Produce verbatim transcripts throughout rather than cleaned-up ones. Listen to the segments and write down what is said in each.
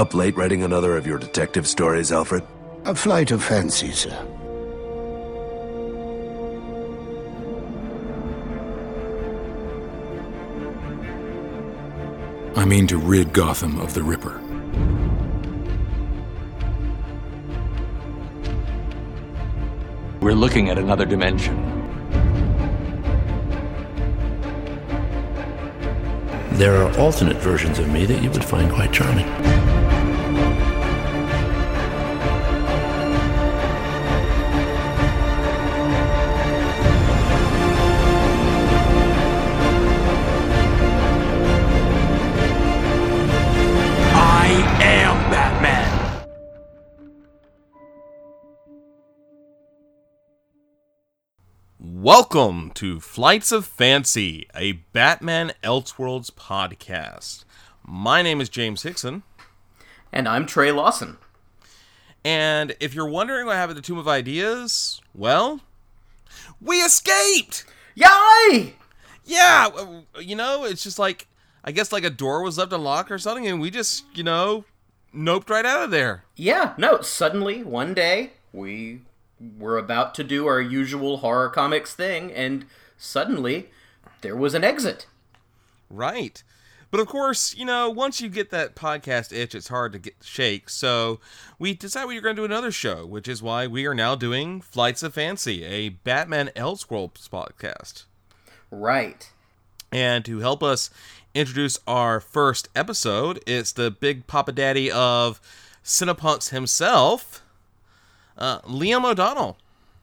Up late writing another of your detective stories, Alfred? A flight of fancy, sir. I mean to rid Gotham of the Ripper. We're looking at another dimension. There are alternate versions of me that you would find quite charming. Welcome to Flights of Fancy, a Batman Elseworlds podcast. My name is James Hickson. And I'm Trey Lawson. And if you're wondering what happened to Tomb of Ideas, well, we escaped! Yay! Yeah, you know, it's just like, I guess like a door was left unlocked or something, and we just, you know, noped right out of there. Yeah, no, suddenly, one day, we... We're about to do our usual horror comics thing, and suddenly, there was an exit. Right. But of course, you know, once you get that podcast itch, it's hard to get shake, so we decided we were going to do another show, which is why we are now doing Flights of Fancy, a Batman Elseworlds podcast. Right. And to help us introduce our first episode, it's the big papa daddy of Cinepunks himself... Uh, Liam O'Donnell.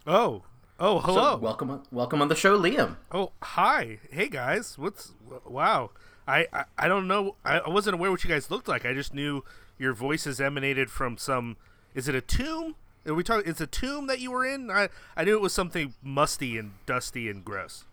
Oh, oh, hello. So welcome, on, welcome on the show, Liam. Oh, hi. Hey, guys. What's wow? I, I, I don't know. I, I wasn't aware what you guys looked like. I just knew your voices emanated from some. Is it a tomb? Are we talking? It's a tomb that you were in. I, I knew it was something musty and dusty and gross.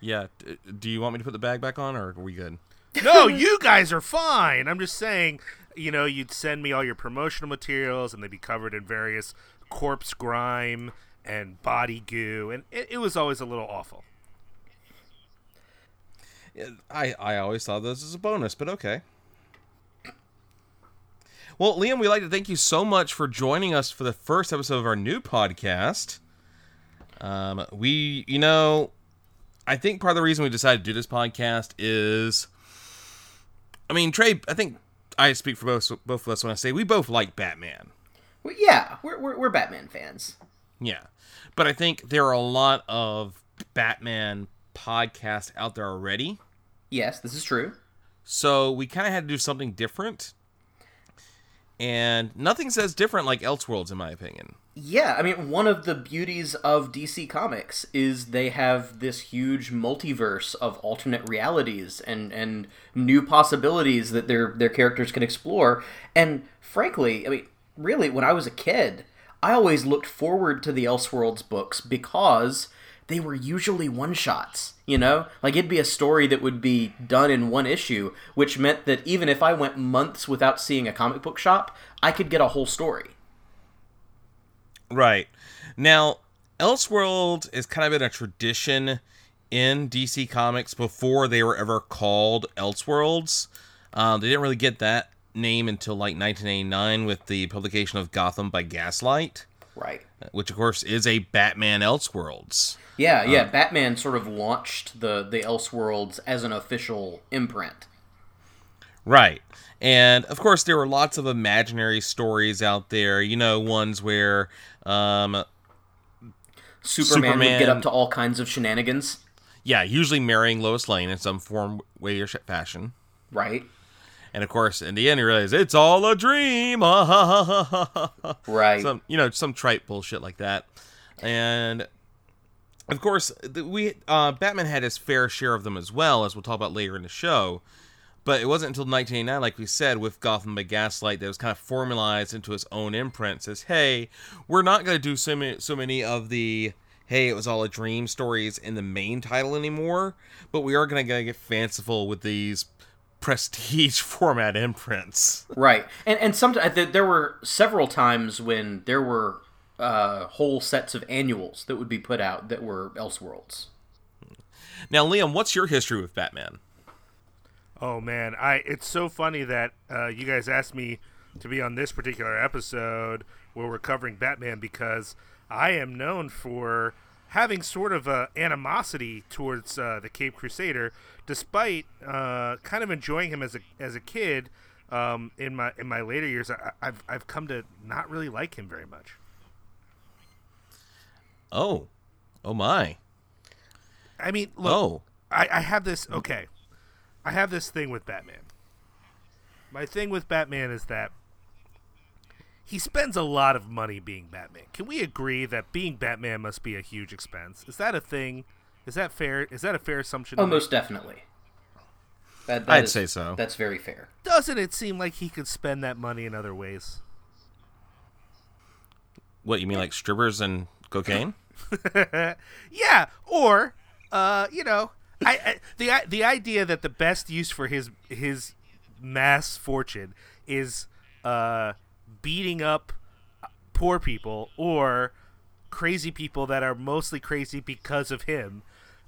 Yeah. D- do you want me to put the bag back on, or are we good? No, you guys are fine. I'm just saying. You know, you'd send me all your promotional materials, and they'd be covered in various corpse grime and body goo, and it, it was always a little awful. I I always thought this as a bonus, but okay. Well, Liam, we'd like to thank you so much for joining us for the first episode of our new podcast. Um, we, you know, I think part of the reason we decided to do this podcast is, I mean, Trey, I think... I speak for both both of us when I say we both like Batman. Well, yeah, we're, we're we're Batman fans. Yeah, but I think there are a lot of Batman podcasts out there already. Yes, this is true. So we kind of had to do something different, and nothing says different like Elseworlds, in my opinion. Yeah, I mean, one of the beauties of D C Comics is they have this huge multiverse of alternate realities and, and new possibilities that their their characters can explore. And frankly, I mean, really, when I was a kid, I always looked forward to the Elseworlds books because they were usually one-shots, you know? Like, it'd be a story that would be done in one issue, which meant that even if I went months without seeing a comic book shop, I could get a whole story. Right. Now, Elseworlds is kind of in a tradition in D C Comics before they were ever called Elseworlds. Uh, they didn't really get that name until like nineteen eighty-nine with the publication of Gotham by Gaslight. Right. Which, of course, is a Batman Elseworlds. Yeah, yeah. Um, Batman sort of launched the, the Elseworlds as an official imprint. Right. And, of course, there were lots of imaginary stories out there. You know, ones where um, Superman, Superman would get up to all kinds of shenanigans. Yeah, usually marrying Lois Lane in some form, way, or fashion. Right. And, of course, in the end, he realizes, it's all a dream. Right. Some, you know, some trite bullshit like that. And, of course, we uh, Batman had his fair share of them as well, as we'll talk about later in the show. But it wasn't until nineteen eighty-nine, like we said, with Gotham by Gaslight, that it was kind of formalized into its own imprint. Says, hey, we're not going to do so many, so many of the, hey, it was all a dream stories in the main title anymore, but we are going to get fanciful with these prestige format imprints. Right. And and sometimes there were several times when there were uh, whole sets of annuals that would be put out that were Elseworlds. Now, Liam, what's your history with Batman? Oh man, I it's so funny that uh, you guys asked me to be on this particular episode where we're covering Batman, because I am known for having sort of a animosity towards uh, the Caped Crusader, despite uh, kind of enjoying him as a as a kid. Um, in my in my later years, I, I've I've come to not really like him very much. Oh, oh my! I mean, look, oh. I, I have this. Okay, I have this thing with Batman. My thing with Batman is that he spends a lot of money being Batman. Can we agree that being Batman must be a huge expense? Is that a thing? Is that fair? Is that a fair assumption? Oh, most definitely. That, that I'd is, say so. That's very fair. Doesn't it seem like he could spend that money in other ways? What, you mean like strippers and cocaine? Yeah, or, uh, you know, I, I, the the idea that the best use for his his mass fortune is uh, beating up poor people or crazy people that are mostly crazy because of him.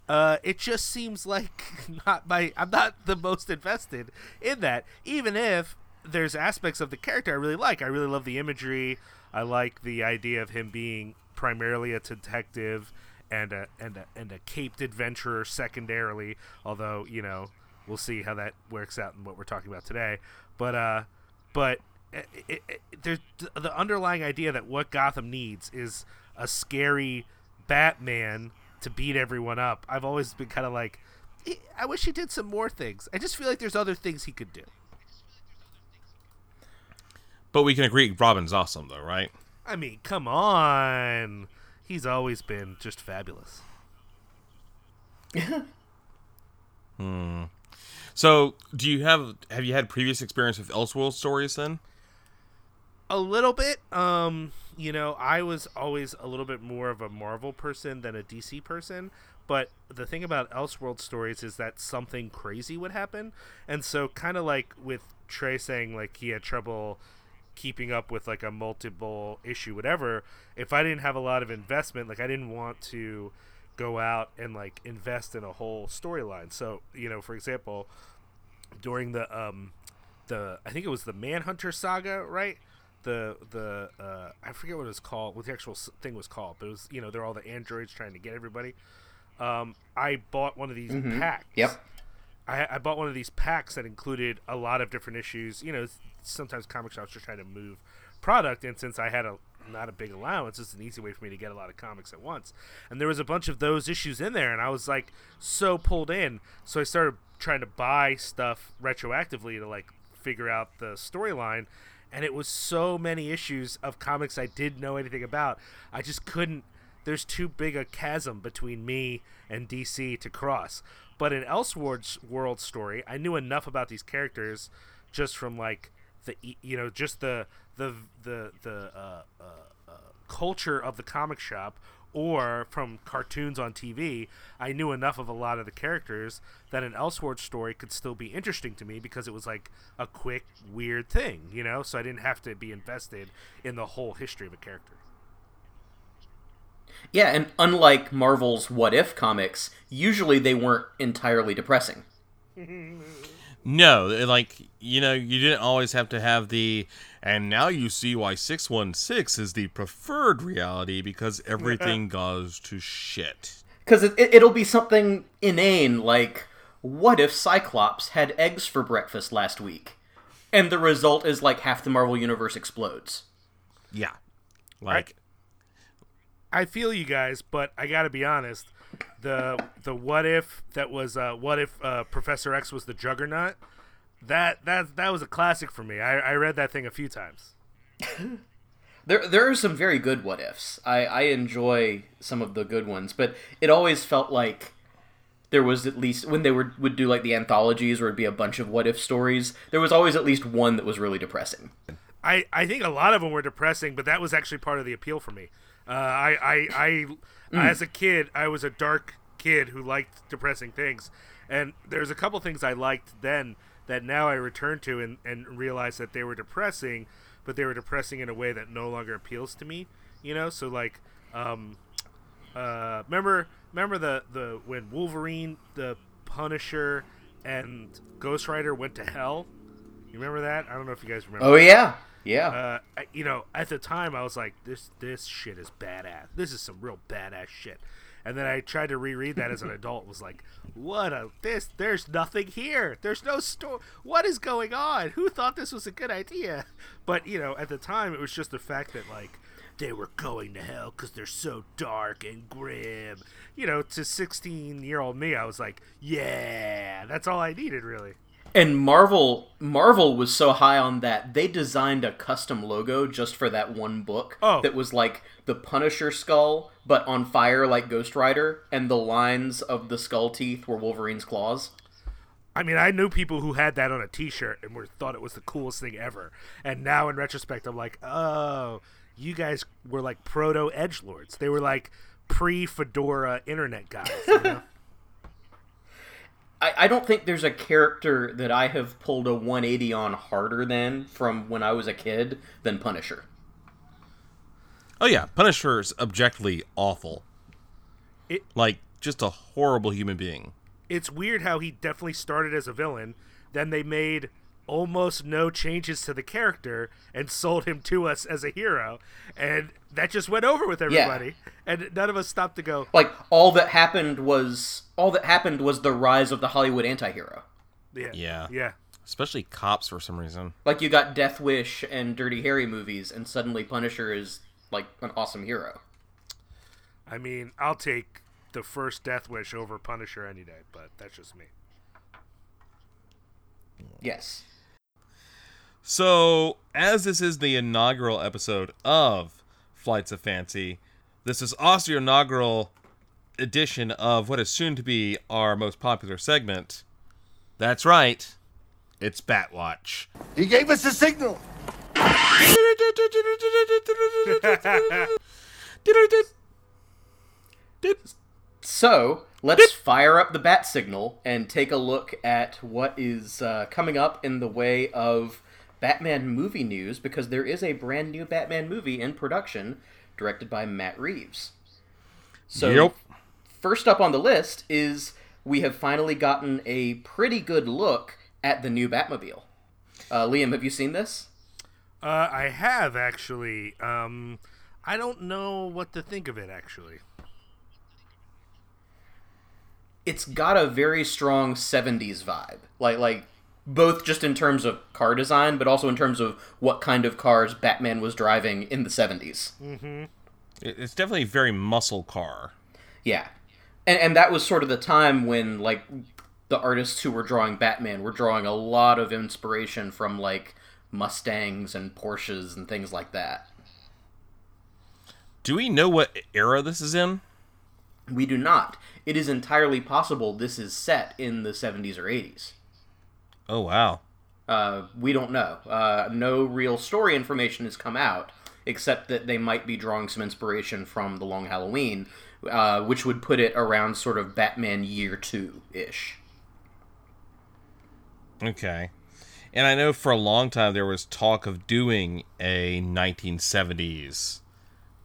Uh, it just seems like not my. I'm not the most invested in that. Even if there's aspects of the character I really like, I really love the imagery. I like the idea of him being primarily a detective and a and a and a caped adventurer secondarily. Although, you know, we'll see how that works out in what we're talking about today. But uh, but it, it, it, there's the underlying idea that what Gotham needs is a scary Batman to beat everyone up. I've always been kind of like, I wish he did some more things. I just feel like there's other things he could do. But we can agree Robin's awesome, though, right? I mean, come on. He's always been just fabulous. hmm. So, do you have have you had previous experience with Elseworlds stories then? A little bit. Um, you know, I was always a little bit more of a Marvel person than a D C person. But the thing about Elseworlds stories is that something crazy would happen. And so kind of like with Trey saying, like, he had trouble keeping up with, like, a multiple issue, whatever. If I didn't have a lot of investment, like, I didn't want to go out and, like, invest in a whole storyline. So, you know, for example, during the, um, the I think it was the Manhunter saga, right? the the uh, I forget what it was called, what the actual thing was called, but it was, you know, they're all the androids trying to get everybody. Um, I bought one of these mm-hmm. packs. Yep. I, I bought one of these packs that included a lot of different issues. You know, sometimes comic shops are trying to move product, and since I had a not a big allowance, it's an easy way for me to get a lot of comics at once. And there was a bunch of those issues in there, and I was like so pulled in, so I started trying to buy stuff retroactively to like figure out the storyline. And it was so many issues of comics I didn't know anything about. I just couldn't. There's too big a chasm between me and D C to cross. But in Elseworlds world story, I knew enough about these characters just from like the, you know, just the the the the uh, uh, uh, culture of the comic shop or from cartoons on T V. I knew enough of a lot of the characters that an Elseworlds story could still be interesting to me because it was like a quick, weird thing, you know? So I didn't have to be invested in the whole history of a character. Yeah, and unlike Marvel's What If comics, usually they weren't entirely depressing. No, like, you know, you didn't always have to have the, and now you see why six one six is the preferred reality because everything goes to shit. Because it, it'll be something inane like, what if Cyclops had eggs for breakfast last week? And the result is like half the Marvel universe explodes. Yeah. Like, I, I feel you guys, but I gotta be honest. The the what if that was uh, what if uh, Professor X was the Juggernaut, that that that was a classic for me. I, I read that thing a few times. there there are some very good what ifs. I, I enjoy some of the good ones, but it always felt like there was at least when they were would do like the anthologies where it'd be a bunch of what if stories. There was always at least one that was really depressing. I, I think a lot of them were depressing, but that was actually part of the appeal for me. Uh, I I. I Mm. As a kid, I was a dark kid who liked depressing things. And there's a couple things I liked then that now I return to and, and realize that they were depressing, but they were depressing in a way that no longer appeals to me, you know? So, like, um, uh, remember remember the, the when Wolverine, the Punisher, and Ghost Rider went to hell. You remember that? I don't know if you guys remember. Oh, that. yeah. Yeah. Uh, I, you know, at the time, I was like, this this shit is badass. This is some real badass shit. And then I tried to reread that as an adult and was like, what a, this, there's nothing here. There's no story. What is going on? Who thought this was a good idea? But, you know, at the time, it was just the fact that, like, they were going to hell because they're so dark and grim. You know, to sixteen-year-old me, I was like, yeah, that's all I needed, really. And Marvel Marvel was so high on that, they designed a custom logo just for that one book oh. that was like the Punisher skull, but on fire like Ghost Rider, and the lines of the skull teeth were Wolverine's claws. I mean, I knew people who had that on a t-shirt and were thought it was the coolest thing ever. And now in retrospect, I'm like, oh, you guys were like proto edgelords. They were like pre-Fedora internet guys, you know? I, I don't think there's a character that I have pulled a one eighty on harder than from when I was a kid than Punisher. Oh, yeah. Punisher's objectively awful. It, like, just a horrible human being. It's weird how he definitely started as a villain, then they made almost no changes to the character and sold him to us as a hero, and that just went over with everybody, yeah. and none of us stopped to go, like, all that happened was all that happened was the rise of the Hollywood anti-hero. Yeah. Yeah. Yeah. Especially cops for some reason. Like, you got Death Wish and Dirty Harry movies, and suddenly Punisher is like an awesome hero. I mean, I'll take the first Death Wish over Punisher any day, but that's just me. Yes. So, as this is the inaugural episode of Flights of Fancy, this is also your inaugural edition of what is soon to be our most popular segment. That's right, it's Batwatch. He gave us a signal! So, let's fire up the bat signal and take a look at what is uh, coming up in the way of Batman movie news, because there is a brand new Batman movie in production directed by Matt Reeves. So yep. First up on the list is we have finally gotten a pretty good look at the new Batmobile. Uh, Liam, have you seen this? Uh, I have, actually. Um, I don't know what to think of it, actually. It's got a very strong seventies vibe. Like, like... Both just in terms of car design, but also in terms of what kind of cars Batman was driving in the seventies. Mm-hmm. It's definitely a very muscle car. Yeah. And and that was sort of the time when, like, the artists who were drawing Batman were drawing a lot of inspiration from, like, Mustangs and Porsches and things like that. Do we know what era this is in? We do not. It is entirely possible this is set in the seventies or eighties. Oh, wow. Uh, we don't know. Uh, no real story information has come out, except that they might be drawing some inspiration from The Long Halloween, uh, which would put it around sort of Batman year two-ish. Okay. And I know for a long time there was talk of doing a nineteen seventies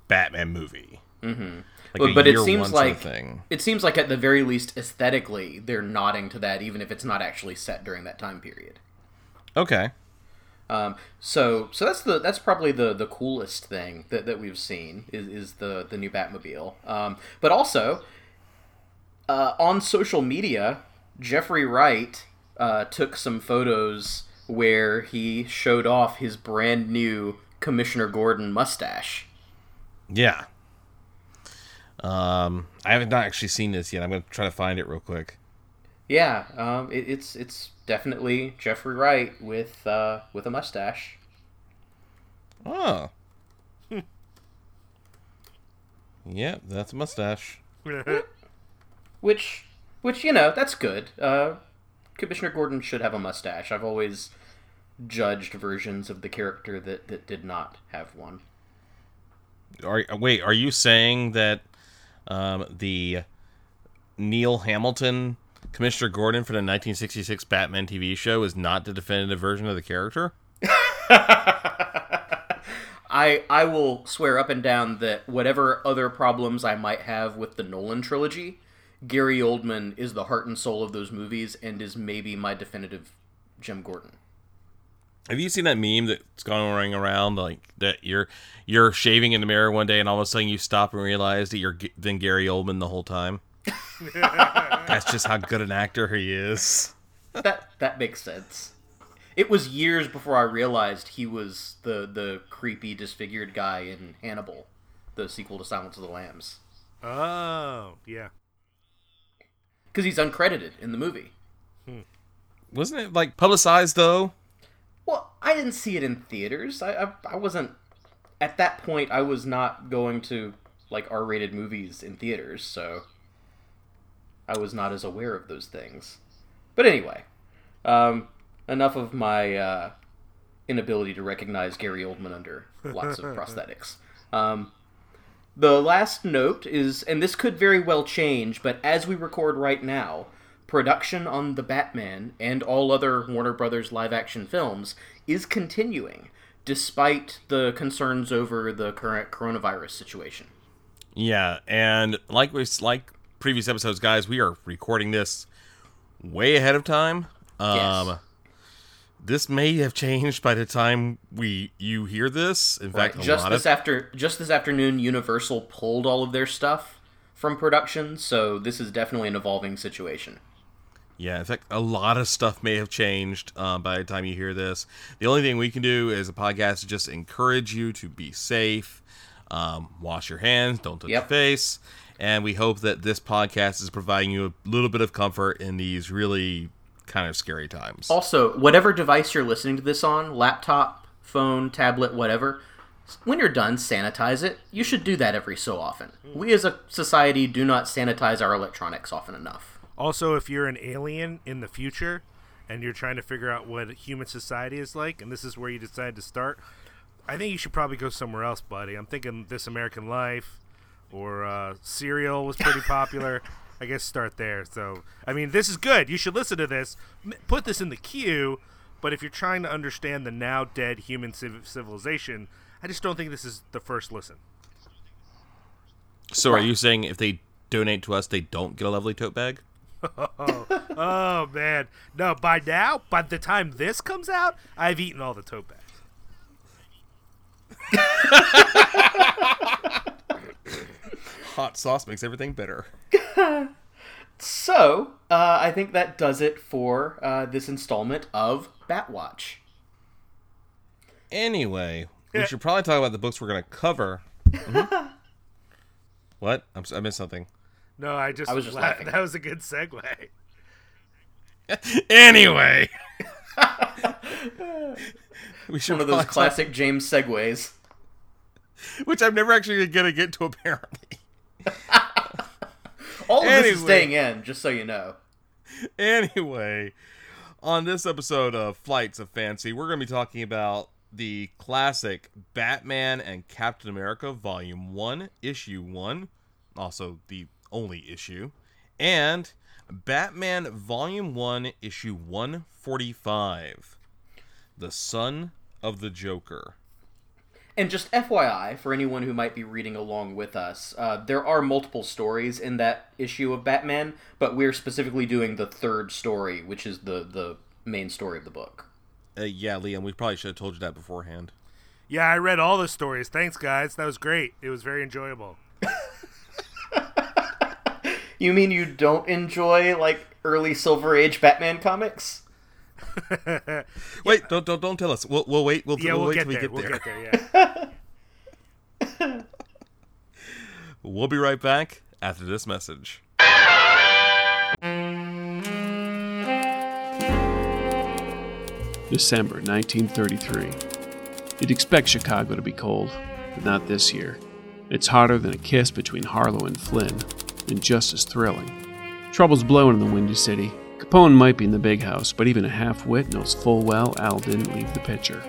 Batman movie. Mm-hmm. Like, but it seems like sort of it seems like at the very least aesthetically they're nodding to that, even if it's not actually set during that time period. Okay. Um, so so that's the that's probably the, the coolest thing that, that we've seen is, is the the new Batmobile. Um, but also uh, on social media, Jeffrey Wright uh, took some photos where he showed off his brand new Commissioner Gordon mustache. Yeah. Um, I haven't not actually seen this yet. I'm going to try to find it real quick. Yeah, um, it, it's it's definitely Jeffrey Wright with uh, with a mustache. Oh. Hmm. Yep, that's a mustache. which, which you know, that's good. Uh, Commissioner Gordon should have a mustache. I've always judged versions of the character that, that did not have one. Are, wait, are you saying that Um, the Neil Hamilton Commissioner Gordon for the nineteen sixty-six Batman T V show is not the definitive version of the character? I I will swear up and down that whatever other problems I might have with the Nolan trilogy, Gary Oldman is the heart and soul of those movies and is maybe my definitive Jim Gordon. Have you seen that meme that's going around, like, that you're you're shaving in the mirror one day and all of a sudden you stop and realize that you're been Gary Oldman the whole time? That's just how good an actor he is. That that makes sense. It was years before I realized he was the, the creepy, disfigured guy in Hannibal, the sequel to Silence of the Lambs. Oh, yeah. Because he's uncredited in the movie. Hmm. Wasn't it, like, publicized, though? Well, I didn't see it in theaters. I, I I wasn't... At that point, I was not going to, like, R-rated movies in theaters, so I was not as aware of those things. But anyway, um... enough of my uh, inability to recognize Gary Oldman under lots of prosthetics. Um, the last note is, and this could very well change, but as we record right now, production on The Batman and all other Warner Brothers live-action films is continuing, despite the concerns over the current coronavirus situation. Yeah, and like we like previous episodes, guys, we are recording this way ahead of time. Um, yes. This may have changed by the time we you hear this. In right. fact, a just lot this of... after just this afternoon, Universal pulled all of their stuff from production, so this is definitely an evolving situation. Yeah, in fact, a lot of stuff may have changed uh, by the time you hear this. The only thing we can do as a podcast is just encourage you to be safe, um, wash your hands, don't touch yep. your face, and we hope that this podcast is providing you a little bit of comfort in these really kind of scary times. Also, whatever device you're listening to this on, laptop, phone, tablet, whatever, when you're done, sanitize it. You should do that every so often. We as a society do not sanitize our electronics often enough. Also, if you're an alien in the future and you're trying to figure out what human society is like, and this is where you decide to start, I think you should probably go somewhere else, buddy. I'm thinking This American Life or uh, Serial was pretty popular. I guess start there. So, I mean, this is good. You should listen to this. Put this in the queue. But if you're trying to understand the now dead human civ- civilization, I just don't think this is the first listen. So, right. Are you saying if they donate to us, they don't get a lovely tote bag? oh, oh, man. No, by now, by the time this comes out, I've eaten all the tote bags. Hot sauce makes everything better. So, uh, I think that does it for uh, this installment of Batwatch. Anyway, we should probably talk about the books we're going to cover. Mm-hmm. What? I'm, I missed something. No, I just, I was just la- laughing. That was a good segue. Anyway. we should One of those classic talk- James segues. Which I'm never actually going to get to, apparently. All of anyway, this is staying in, just so you know. Anyway, on this episode of Flights of Fancy, we're going to be talking about the classic Batman and Captain America Volume one, Issue one, also the only issue, and Batman Volume one, Issue one forty-five, The Son of the Joker. And just F Y I, for anyone who might be reading along with us, uh, there are multiple stories in that issue of Batman, but we're specifically doing the third story, which is the, the main story of the book. Uh, yeah, Liam, we probably should have told you that beforehand. Yeah, I read all the stories. Thanks, guys. That was great. It was very enjoyable. You mean you don't enjoy, like, early Silver Age Batman comics? wait, yeah. don't don't don't tell us. We'll we'll wait. We'll, yeah, we'll, we'll wait till we get there. We'll get there. Yeah. We'll be right back after this message. December nineteen thirty-three. You'd expect Chicago to be cold, but not this year. It's hotter than a kiss between Harlow and Flynn, and just as thrilling. Trouble's blowing in the Windy City. Capone might be in the big house, but even a half-wit knows full well Al didn't leave the picture.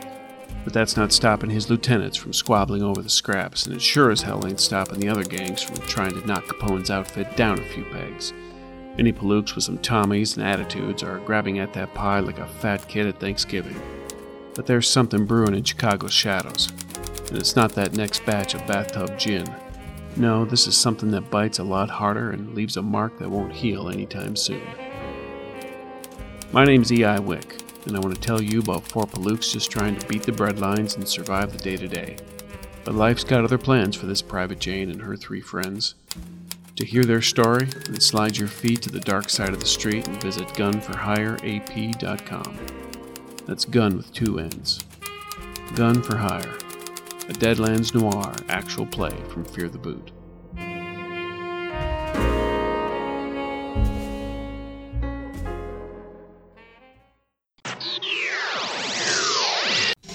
But that's not stopping his lieutenants from squabbling over the scraps, and it sure as hell ain't stopping the other gangs from trying to knock Capone's outfit down a few pegs. Any palooks with some Tommies and attitudes are grabbing at that pie like a fat kid at Thanksgiving. But there's something brewing in Chicago's shadows, and it's not that next batch of bathtub gin. No, this is something that bites a lot harder and leaves a mark that won't heal anytime soon. My name's E I. Wick, and I want to tell you about four palooks just trying to beat the breadlines and survive the day-to-day. But life's got other plans for this Private Jane and her three friends. To hear their story, then slide your feet to the dark side of the street and visit gun for hire a p dot com. That's gun with two N's. Gun for Hire, a Deadlands noir actual play from Fear the Boot.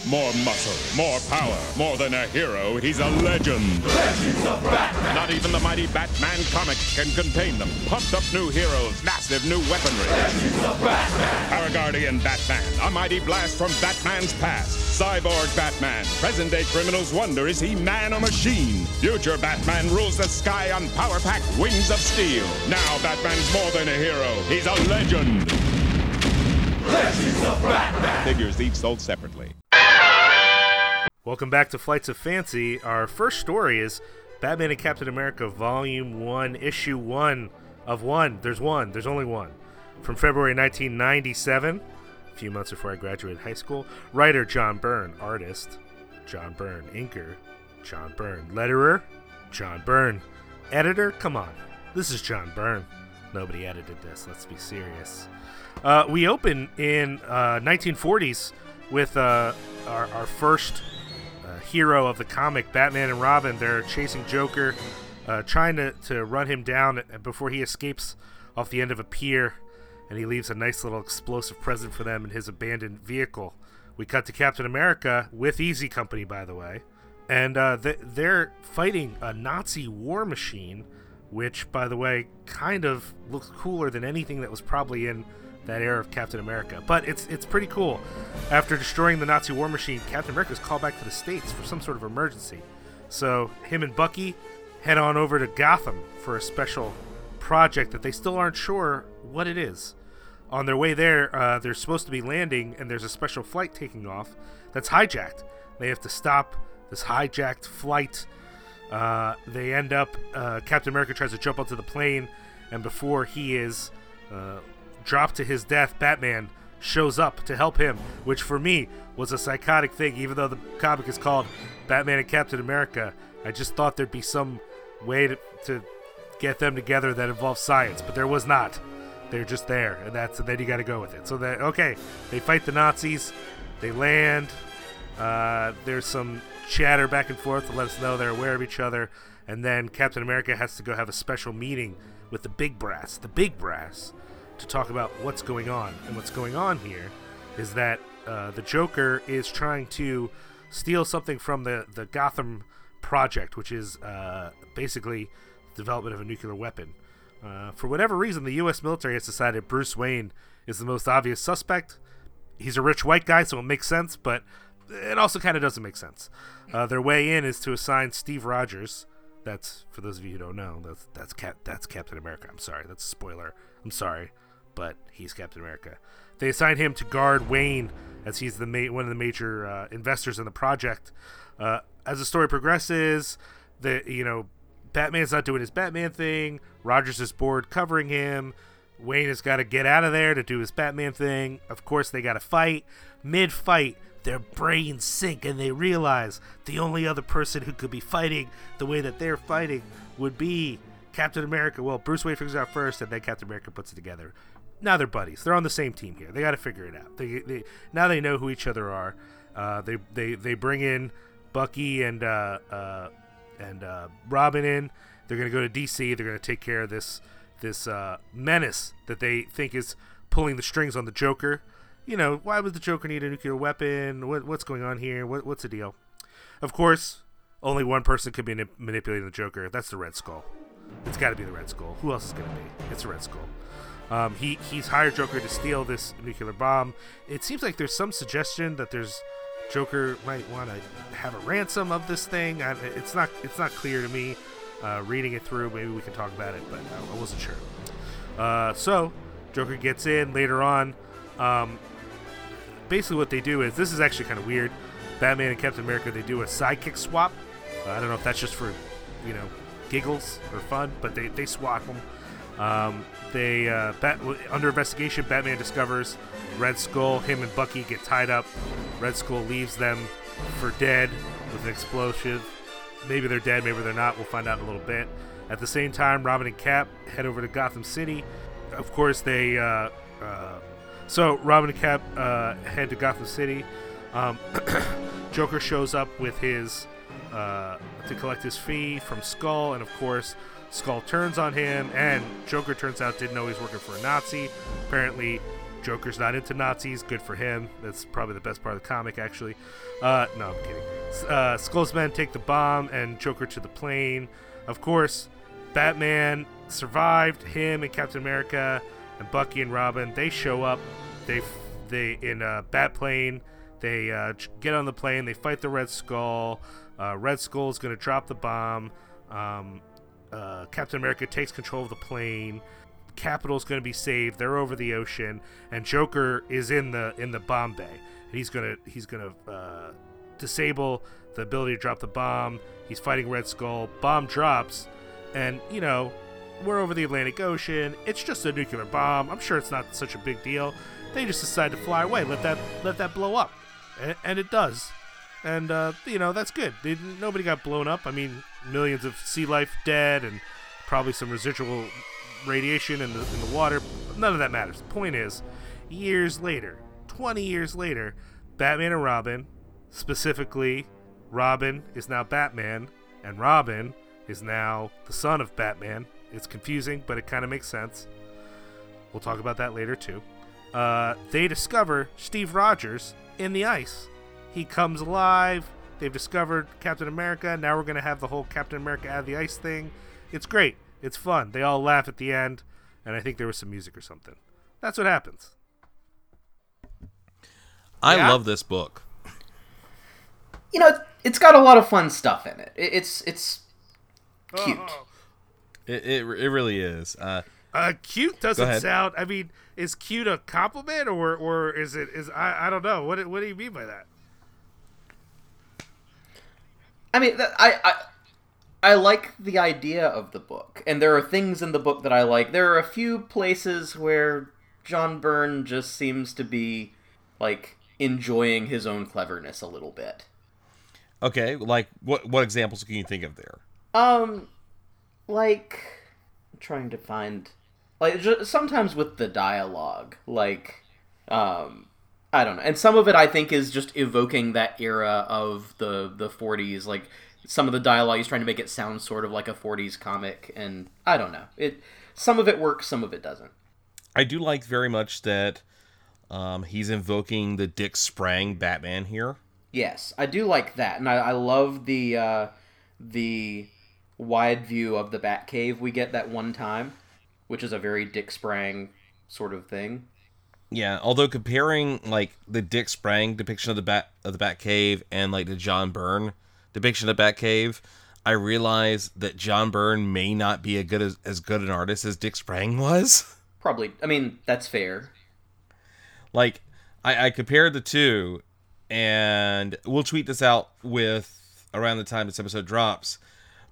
More muscle, more power, more than a hero, he's a legend. Legends of Batman! Not even the mighty Batman comics can contain them. Pumped up new heroes, massive new weaponry. Legends of Batman! Paraguardian Batman, a mighty blast from Batman's past. Cyborg Batman, present-day criminals wonder, is he man or machine? Future Batman rules the sky on power-packed wings of steel. Now Batman's more than a hero, he's a legend. Legends of Batman! Figures each sold separately. Welcome back to Flights of Fancy. Our first story is Batman and Captain America Volume one, Issue one of one. There's one. There's only one. From February nineteen ninety-seven, a few months before I graduated high school. Writer John Byrne. Artist John Byrne. Inker John Byrne. Letterer John Byrne. Editor? Come on. This is John Byrne. Nobody edited this. Let's be serious. Uh, we open in uh, nineteen forties with uh, our, our first... Uh, hero of the comic, Batman and Robin. They're chasing Joker, uh, trying to, to run him down before he escapes off the end of a pier, and he leaves a nice little explosive present for them in his abandoned vehicle. We cut to Captain America with Easy Company, by the way, and uh, th- they're fighting a Nazi war machine, which, by the way, kind of looks cooler than anything that was probably in that era of Captain America. But it's it's pretty cool. After destroying the Nazi war machine, Captain America is called back to the States for some sort of emergency. So him and Bucky head on over to Gotham for a special project that they still aren't sure what it is. On their way there, uh, they're supposed to be landing, and there's a special flight taking off that's hijacked. They have to stop this hijacked flight. Uh, they end up, uh, Captain America tries to jump onto the plane, and before he is... Uh, dropped to his death, Batman shows up to help him, which for me was a psychotic thing. Even though the comic is called Batman and Captain America, I just thought there'd be some way to, to get them together that involves science, but there was not. They're just there, and that's and then you got to go with it. So that okay, they fight the Nazis, they land. Uh, there's some chatter back and forth to let us know they're aware of each other, and then Captain America has to go have a special meeting with the big brass. The big brass. To talk about what's going on. And what's going on here is that uh, the Joker is trying to steal something from the, the Gotham project, which is uh, basically the development of a nuclear weapon. Uh, for whatever reason, the U S military has decided Bruce Wayne is the most obvious suspect. He's a rich white guy, so it makes sense, but it also kind of doesn't make sense. Uh, their way in is to assign Steve Rogers. That's, for those of you who don't know, that's that's, Cap- that's Captain America. I'm sorry, that's a spoiler. I'm sorry. But he's Captain America. They assign him to guard Wayne, as he's the ma- one of the major uh, investors in the project. Uh, as the story progresses, the you know Batman's not doing his Batman thing. Rogers is bored covering him. Wayne has got to get out of there to do his Batman thing. Of course, they got to fight. Mid-fight, their brains sink, and they realize the only other person who could be fighting the way that they're fighting would be Captain America. Well, Bruce Wayne figures it out first, and then Captain America puts it together. Now they're buddies. They're on the same team here. They got to figure it out. They, they now they know who each other are. Uh, they they they bring in Bucky and uh, uh, and uh, Robin in. They're gonna go to D C. They're gonna take care of this this uh, menace that they think is pulling the strings on the Joker. You know, why would the Joker need a nuclear weapon? What what's going on here? What what's the deal? Of course, only one person could be na- manipulating the Joker. That's the Red Skull. It's got to be the Red Skull. Who else is gonna be? It's the Red Skull. Um, he, he's hired Joker to steal this nuclear bomb. It seems like there's some suggestion that there's Joker might want to have a ransom of this thing. I, it's not it's not clear to me. Uh, reading it through, maybe we can talk about it, but I, I wasn't sure. Uh, so Joker gets in later on. Um, basically, what they do is this is actually kind of weird. Batman and Captain America, they do a sidekick swap. Uh, I don't know if that's just for you know giggles or fun, but they, they swat them. Um, they uh, Bat- under investigation, Batman discovers Red Skull. Him and Bucky get tied up. Red Skull leaves them for dead with an explosive. Maybe they're dead, maybe they're not. We'll find out in a little bit. At the same time, Robin and Cap head over to Gotham City. Of course, they... Uh, uh, so, Robin and Cap uh, head to Gotham City. Um, Joker shows up with his... Uh, to collect his fee from Skull, and of course, Skull turns on him, and Joker, turns out, didn't know he's working for a Nazi. Apparently, Joker's not into Nazis. Good for him. That's probably the best part of the comic, actually. Uh, no, I'm kidding. Uh, Skull's men take the bomb and Joker to the plane. Of course, Batman survived. Him and Captain America and Bucky and Robin, they show up. They they in a Batplane. They uh, get on the plane. They fight the Red Skull. Uh, Red Skull's going to drop the bomb. Um, uh, Captain America takes control of the plane. Capitol's going to be saved. They're over the ocean, and Joker is in the in the bomb bay. And he's gonna he's gonna uh, disable the ability to drop the bomb. He's fighting Red Skull. Bomb drops, and you know we're over the Atlantic Ocean. It's just a nuclear bomb. I'm sure it's not such a big deal. They just decide to fly away. Let that let that blow up, and, and it does. And, uh, you know, that's good. They, nobody got blown up. I mean, millions of sea life dead and probably some residual radiation in the, in the water. None of that matters. The point is, years later, twenty years later, Batman and Robin, specifically, Robin is now Batman, and Robin is now the son of Batman. It's confusing, but it kind of makes sense. We'll talk about that later, too. Uh, they discover Steve Rogers in the ice. He comes alive. They've discovered Captain America. Now we're going to have the whole Captain America out of the ice thing. It's great. It's fun. They all laugh at the end, and I think there was some music or something. That's what happens. I yeah. love this book. You know, it's got a lot of fun stuff in it. It's it's cute. Oh. It, it it really is. Uh, uh, cute doesn't sound. I mean, is cute a compliment or or is it is I I don't know. What what do you mean by that? I mean, I, I I like the idea of the book, and there are things in the book that I like. There are a few places where John Byrne just seems to be, like, enjoying his own cleverness a little bit. Okay, like, what what examples can you think of there? Um, like, I'm trying to find, like, just sometimes with the dialogue, like, um... I don't know. And some of it, I think, is just evoking that era of the, the forties. Like, some of the dialogue, he's trying to make it sound sort of like a forties comic. And I don't know. It Some of it works, some of it doesn't. I do like very much that um, he's invoking the Dick Sprang Batman here. Yes, I do like that. And I, I love the uh, the wide view of the Batcave we get that one time, which is a very Dick Sprang sort of thing. Yeah, although comparing like the Dick Sprang depiction of the bat of the Batcave and like the John Byrne depiction of the Batcave, I realize that John Byrne may not be a good as, as good an artist as Dick Sprang was. Probably, I mean that's fair. Like I, I compared the two, and we'll tweet this out with around the time this episode drops.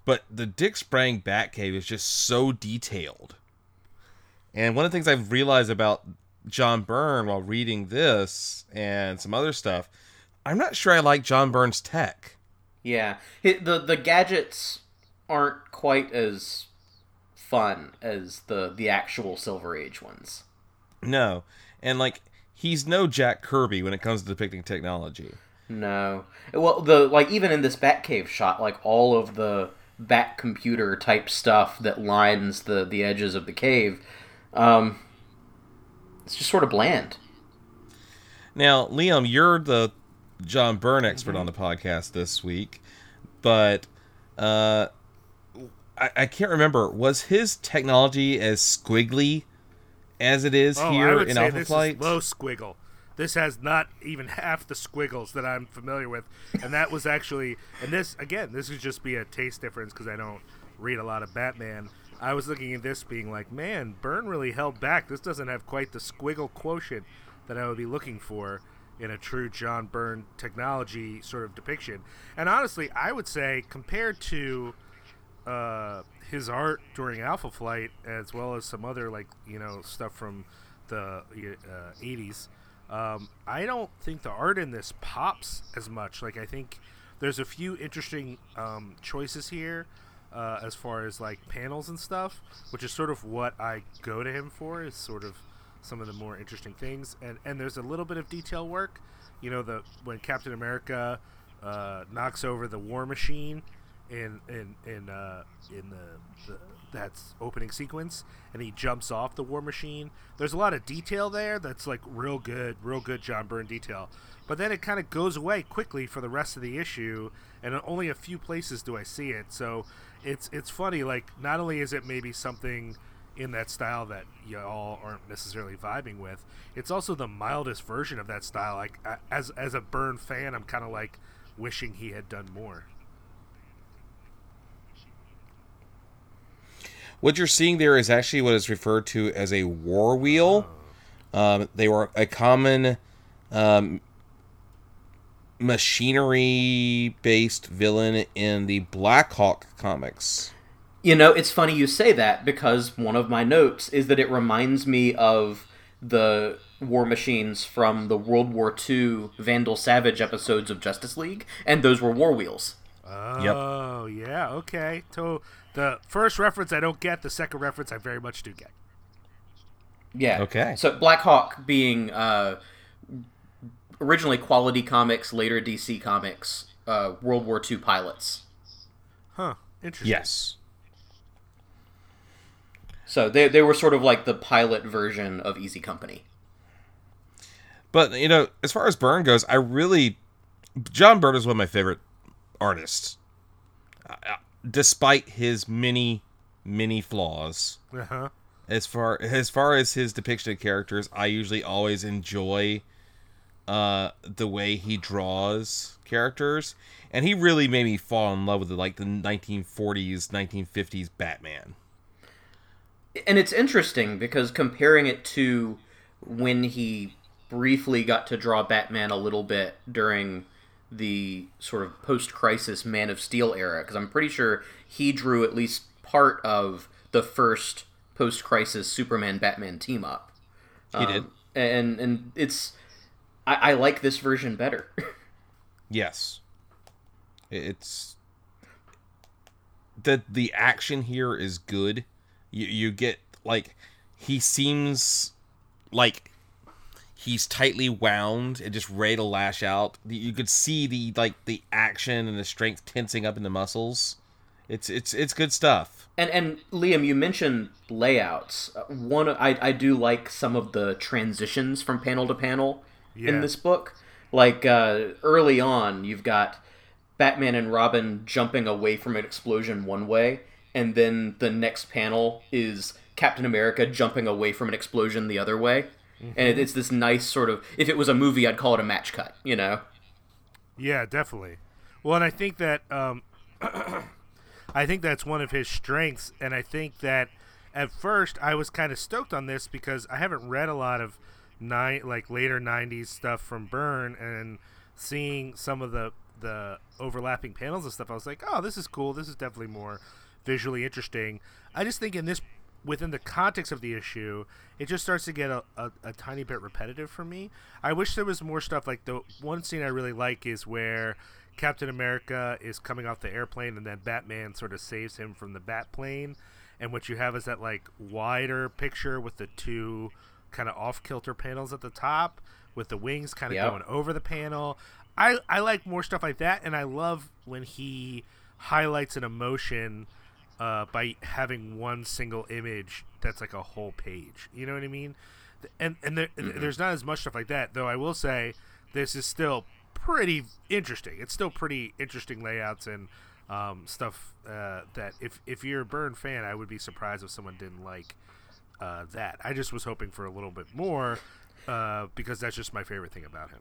But the Dick Sprang Batcave is just so detailed, and one of the things I've realized about John Byrne while reading this and some other stuff, I'm not sure I like John Byrne's tech. Yeah, the the gadgets aren't quite as fun as the the actual Silver Age ones. No, and like he's no Jack Kirby when it comes to depicting technology. No, well, the like even in this Batcave shot, like all of the Bat computer type stuff that lines the the edges of the cave. Um, It's just sort of bland. Now, Liam, you're the John Byrne expert mm-hmm. on the podcast this week, but uh, I, I can't remember. Was his technology as squiggly as it is oh, here in Alpha Flight? Low squiggle. This has not even half the squiggles that I'm familiar with, and that was actually. And this again, this would just be a taste difference because I don't read a lot of Batman. I was looking at this being like, man, Byrne really held back. This doesn't have quite the squiggle quotient that I would be looking for in a true John Byrne technology sort of depiction. And honestly, I would say compared to uh, his art during Alpha Flight, as well as some other, like, you know, stuff from the uh, eighties. Um, I don't think the art in this pops as much. Like, I think there's a few interesting um, choices here uh, as far as, like, panels and stuff, which is sort of what I go to him for, is sort of some of the more interesting things. And, and there's a little bit of detail work. You know, the when Captain America uh, knocks over the war machine in in in uh, in the, the that's opening sequence, and he jumps off the war machine. There's a lot of detail there that's like real good, real good John Byrne detail. But then it kind of goes away quickly for the rest of the issue, and only a few places do I see it. So it's it's funny. Like, not only is it maybe something in that style that y'all aren't necessarily vibing with, it's also the mildest version of that style. Like, as as a Byrne fan, I'm kind of like wishing he had done more. What you're seeing there is actually what is referred to as a war wheel. Oh. Um, they were a common um, machinery-based villain in the Black Hawk comics. You know, it's funny you say that, because one of my notes is that it reminds me of the war machines from the World War Two Vandal Savage episodes of Justice League, and those were war wheels. Oh, yep. Yeah, okay. So the first reference I don't get, the second reference I very much do get. Yeah. Okay. So Black Hawk being uh, originally Quality Comics, later D C Comics, uh, World War Two pilots. Huh, interesting. Yes. So they they were sort of like the pilot version of Easy Company. But, you know, as far as Byrne goes, I really... John Byrne is one of my favorite artists. Uh, despite his many, many flaws. Uh-huh. As far, as far as his depiction of characters, I usually always enjoy uh, the way he draws characters. And he really made me fall in love with it, like the nineteen forties, nineteen fifties Batman. And it's interesting because comparing it to when he briefly got to draw Batman a little bit during the sort of post-crisis Man of Steel era, because I'm pretty sure he drew at least part of the first post-crisis Superman-Batman team-up. He did. Um, and and it's... I, I like this version better. Yes. It's... The, the action here is good. You you get, like, he seems like he's tightly wound and just ready to lash out. You could see the, like, the action and the strength tensing up in the muscles. It's it's it's good stuff. And and Liam, you mentioned layouts. One, I I do like some of the transitions from panel to panel yeah. in this book. Like uh, early on, you've got Batman and Robin jumping away from an explosion one way. And then the next panel is Captain America jumping away from an explosion the other way. Mm-hmm. And it's this nice sort of... If it was a movie, I'd call it a match cut, you know? Yeah, definitely. Well, and I think that... Um, I think that's one of his strengths. And I think that at first I was kind of stoked on this because I haven't read a lot of ni- like later nineties stuff from Byrne. And seeing some of the, the overlapping panels and stuff, I was like, oh, this is cool. This is definitely more... visually interesting. I just think in this, within the context of the issue, it just starts to get a, a, a tiny bit repetitive for me. I wish there was more stuff. Like, the one scene I really like is where Captain America is coming off the airplane and then Batman sort of saves him from the bat plane, and what you have is that, like, wider picture with the two kind of off-kilter panels at the top with the wings kind of yep. going over the panel. I, I like more stuff like that, and I love when he highlights an emotion Uh, by having one single image that's like a whole page. You know what I mean? And and there, mm-hmm. there's not as much stuff like that, though I will say this is still pretty interesting. It's still pretty interesting layouts and um, stuff uh, that if, if you're a Byrne fan, I would be surprised if someone didn't like uh, that. I just was hoping for a little bit more uh, because that's just my favorite thing about him.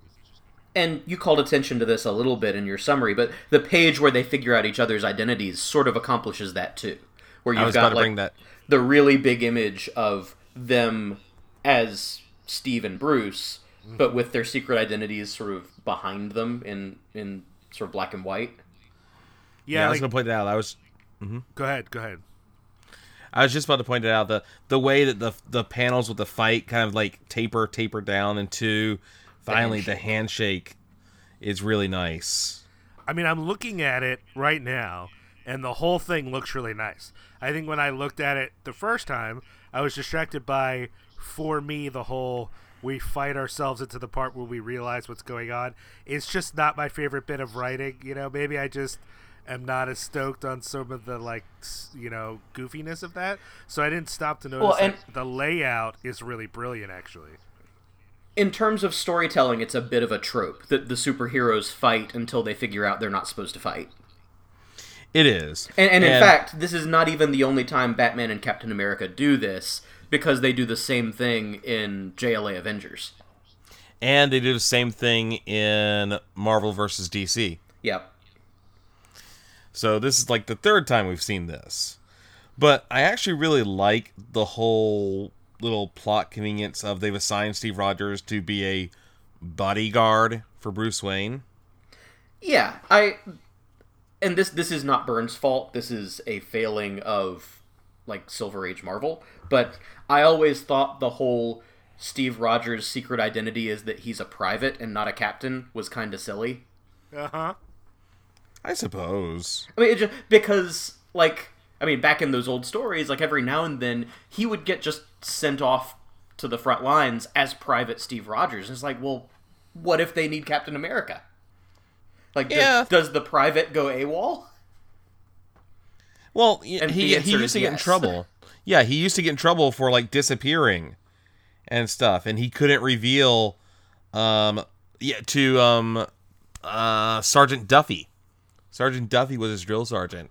And you called attention to this a little bit in your summary, but the page where they figure out each other's identities sort of accomplishes that too. Where you've got like that. The really big image of them as Steve and Bruce, mm-hmm. but with their secret identities sort of behind them in, in sort of black and white. Yeah, yeah like, I was going to point that out. I was Mm-hmm. Go ahead, go ahead. I was just about to point it out, the the way that the the panels with the fight kind of like taper taper down into finally the handshake is really nice. I mean, I'm looking at it right now, and the whole thing looks really nice. I think when I looked at it the first time, I was distracted by, for me, the whole we fight ourselves into the part where we realize what's going on. It's just not my favorite bit of writing. You know, maybe I just am not as stoked on some of the, like, you know, goofiness of that. So I didn't stop to notice well, and- that the layout is really brilliant, actually. In terms of storytelling, it's a bit of a trope that the superheroes fight until they figure out they're not supposed to fight. It is. And, and, and in fact, this is not even the only time Batman and Captain America do this, because they do the same thing in J L A Avengers. And they do the same thing in Marvel versus D C. Yep. So this is like the third time we've seen this. But I actually really like the whole little plot convenience of they've assigned Steve Rogers to be a bodyguard for Bruce Wayne. Yeah, I and this this is not Byrne's fault. This is a failing of like Silver Age Marvel, but I always thought the whole Steve Rogers' secret identity is that he's a private and not a captain was kind of silly. Uh-huh. I suppose. I mean, it just, because like I mean, back in those old stories, like every now and then, he would get just sent off to the front lines as Private Steve Rogers. And it's like, well, what if they need Captain America? Like, yeah. does, does the private go AWOL? Well, and he he used to yes. get in trouble. Yeah, he used to get in trouble for, like, disappearing and stuff. And he couldn't reveal um, yeah, to um, uh, Sergeant Duffy. Sergeant Duffy was his drill sergeant.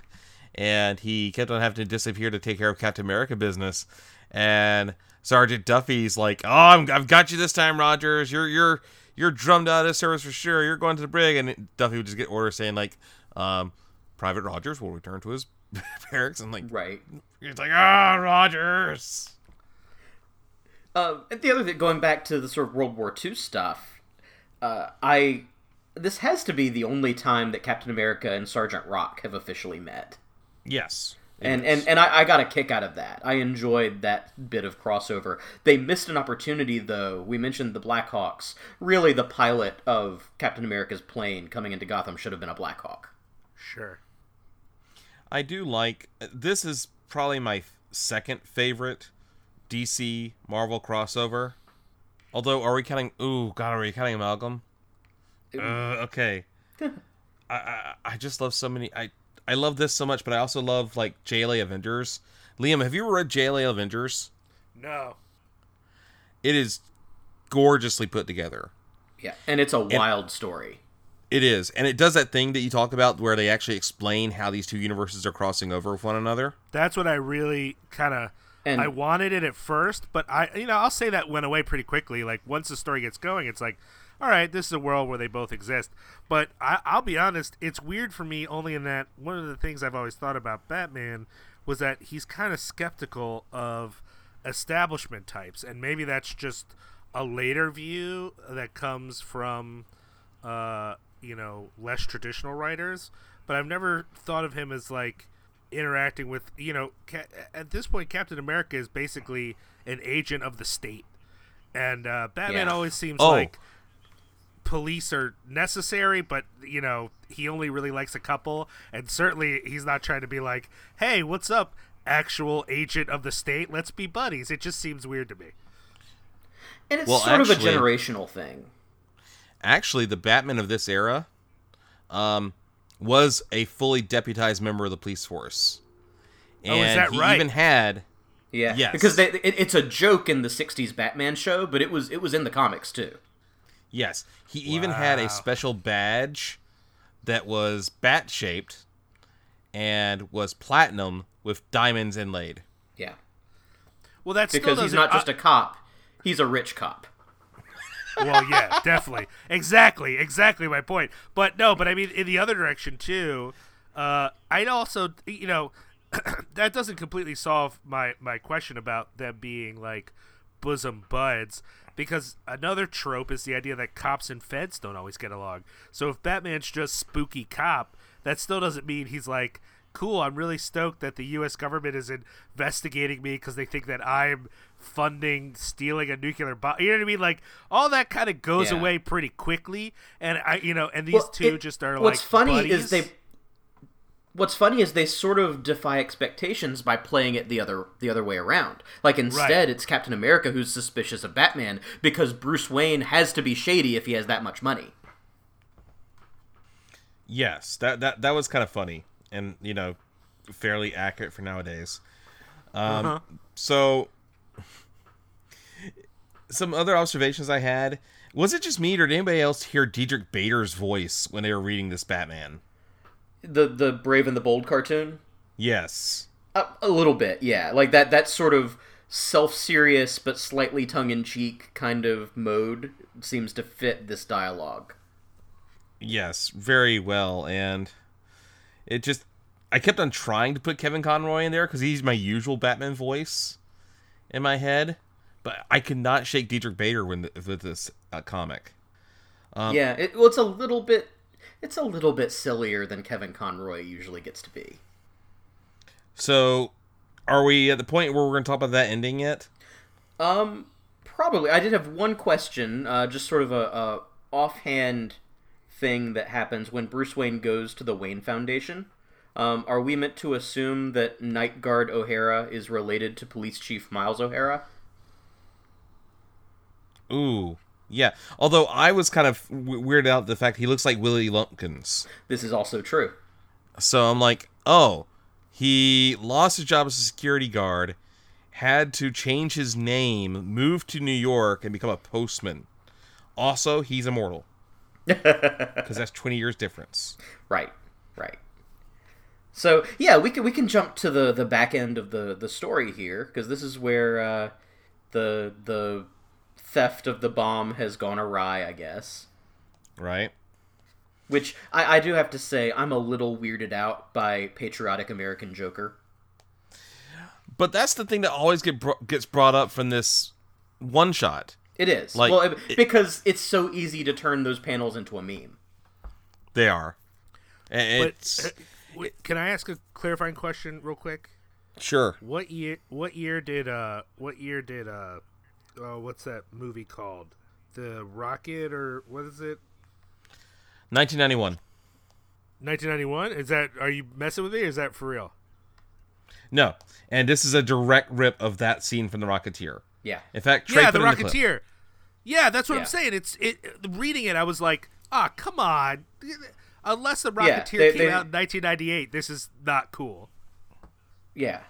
And he kept on having to disappear to take care of Captain America business. And Sergeant Duffy's like, "Oh, I'm, I've got you this time, Rogers. You're you're you're drummed out of this service for sure. You're going to the brig." And Duffy would just get orders saying like, um, "Private Rogers will return to his barracks." And like, right? It's like, ah, oh, Rogers. Uh, and the other thing, going back to the sort of World War Two stuff, uh, I this has to be the only time that Captain America and Sergeant Rock have officially met. Yes. And, and and I, I got a kick out of that. I enjoyed that bit of crossover. They missed an opportunity, though. We mentioned the Blackhawks. Really, the pilot of Captain America's plane coming into Gotham should have been a Blackhawk. Sure. I do like... This is probably my second favorite D C Marvel crossover. Although, are we counting... Ooh, God, are we counting Amalgam? Uh, okay. I, I I just love so many... I. I love this so much, but I also love, like, J L A Avengers. Liam, have you ever read J L A Avengers? No. It is gorgeously put together. Yeah, and it's a and wild story. It is, and it does that thing that you talk about where they actually explain how these two universes are crossing over with one another. That's what I really kind of... And I wanted it at first, but, I, you know, I'll say that went away pretty quickly. Like, once the story gets going, it's like... all right, this is a world where they both exist. But I, I'll be honest, it's weird for me only in that one of the things I've always thought about Batman was that he's kind of skeptical of establishment types. And maybe that's just a later view that comes from, uh, you know, less traditional writers. But I've never thought of him as, like, interacting with, you know, ca- at this point, Captain America is basically an agent of the state. And uh, Batman yeah. always seems oh. like... police are necessary, but you know he only really likes a couple, and certainly he's not trying to be like, "Hey, what's up, actual agent of the state? Let's be buddies." It just seems weird to me. And it's well, sort actually, of a generational thing. Actually, the Batman of this era um, was a fully deputized member of the police force, and oh, is that he right? even had yeah, yes. because they, it, it's a joke in the sixties Batman show, but it was it was in the comics too. Yes, he wow. even had a special badge that was bat-shaped and was platinum with diamonds inlaid. Yeah. Well, that's because still he's not uh, just a cop; he's a rich cop. Well, yeah, definitely, exactly, exactly my point. But no, but I mean, in the other direction too. Uh, I'd also, you know, that doesn't completely solve my my question about them being like bosom buds. Because another trope is the idea that cops and feds don't always get along. So if Batman's just spooky cop, that still doesn't mean he's like, cool, I'm really stoked that the U S government is investigating me because they think that I'm funding stealing a nuclear bomb. You know what I mean? Like, all that kind of goes yeah. away pretty quickly. And I, you know, and these well, two it, just are what's like funny buddies. is they. What's funny is they sort of defy expectations by playing it the other the other way around. Like, instead, right. it's Captain America who's suspicious of Batman because Bruce Wayne has to be shady if he has that much money. Yes, that that, that was kind of funny and, you know, fairly accurate for nowadays. Um, uh-huh. So, some other observations I had. Was it just me, or did anybody else hear Diedrich Bader's voice when they were reading this Batman? The the Brave and the Bold cartoon? Yes. A, a little bit, yeah. Like, that, that sort of self-serious but slightly tongue-in-cheek kind of mode seems to fit this dialogue. Yes, very well. And it just... I kept on trying to put Kevin Conroy in there because he's my usual Batman voice in my head. But I could not shake Diedrich Bader with, with this uh, comic. Um, yeah, it, well, it's a little bit... It's a little bit sillier than Kevin Conroy usually gets to be. So, are we at the point where we're going to talk about that ending yet? Um, probably. I did have one question, uh, just sort of a, a offhand thing that happens when Bruce Wayne goes to the Wayne Foundation. Um, are we meant to assume that Night Guard O'Hara is related to Police Chief Miles O'Hara? Ooh. Yeah, although I was kind of weirded out the fact he looks like Willie Lumpkins. This is also true. So I'm like, oh, he lost his job as a security guard, had to change his name, move to New York, and become a postman. Also, he's immortal. Because that's twenty years difference. Right, right. So, yeah, we can we can jump to the, the back end of the, the story here, because this is where uh, the the... theft of the bomb has gone awry, I guess. Right. Which, I, I do have to say, I'm a little weirded out by patriotic American Joker. But that's the thing that always get bro- gets brought up from this one-shot. It is. Like, well, it, it, because it's so easy to turn those panels into a meme. They are. It's, but, it, can I ask a clarifying question real quick? Sure. What year What year did... Uh, what year did... Uh, Oh, what's that movie called? The Rocket, or what is it? nineteen ninety-one nineteen ninety-one Is that? Are you messing with me? Or is that for real? No. And this is a direct rip of that scene from The Rocketeer. Yeah. In fact, Trey yeah, The Rocketeer. The yeah, that's what yeah. I'm saying. It's it. Reading it, I was like, ah, oh, come on. Unless The Rocketeer yeah, they, came they, out in nineteen ninety-eight this is not cool. Yeah.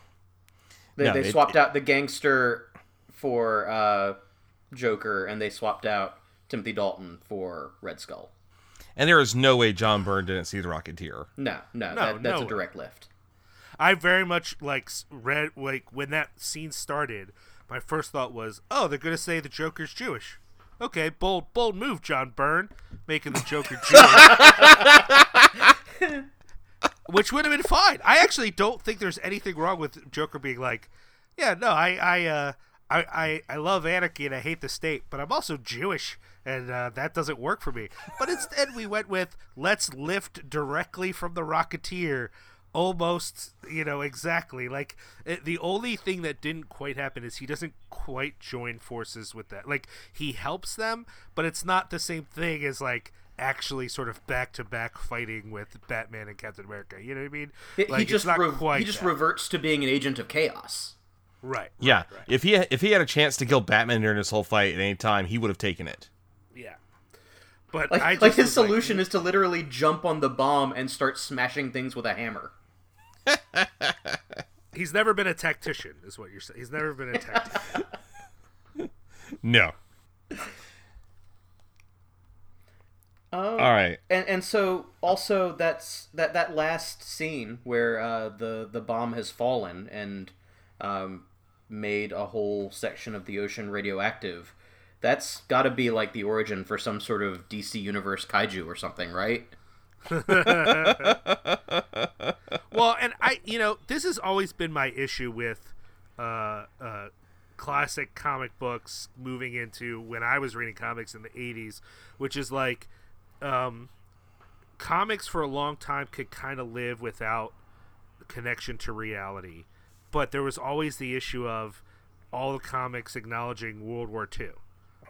They, no, they it, swapped it, out the gangster. For uh, Joker, and they swapped out Timothy Dalton for Red Skull. And there is no way John Byrne didn't see The Rocketeer. No, no, no that, that's no a direct way. lift. I very much like read like when that scene started. My first thought was, "Oh, they're going to say the Joker's Jewish." Okay, bold, bold move, John Byrne, making the Joker Jewish, which would have been fine. I actually don't think there's anything wrong with Joker being like, "Yeah, no, I, I." Uh, I, I, I love anarchy and I hate the state, but I'm also Jewish, and uh, that doesn't work for me. But instead we went with, let's lift directly from The Rocketeer, almost, you know, exactly. Like, it, the only thing that didn't quite happen is he doesn't quite join forces with that. Like, he helps them, but it's not the same thing as, like, actually sort of back-to-back fighting with Batman and Captain America. You know what I mean? It, like, he just, not re- quite he just reverts to being an agent of chaos. Right. Yeah. Right, right. If he if he had a chance to kill Batman during this whole fight at any time, he would have taken it. Yeah. But like, I just like his solution like, is to literally jump on the bomb and start smashing things with a hammer. He's never been a tactician, is what you're saying. He's never been a tactician. No. Um, All right. And and so also that's that that last scene where uh, the the bomb has fallen and. Um, made a whole section of the ocean radioactive. That's got to be like the origin for some sort of D C Universe kaiju or something, right? Well, and I, you know, this has always been my issue with uh, uh, classic comic books moving into when I was reading comics in the eighties, which is like um, comics for a long time could kind of live without connection to reality. But there was always the issue of all the comics acknowledging World War Two,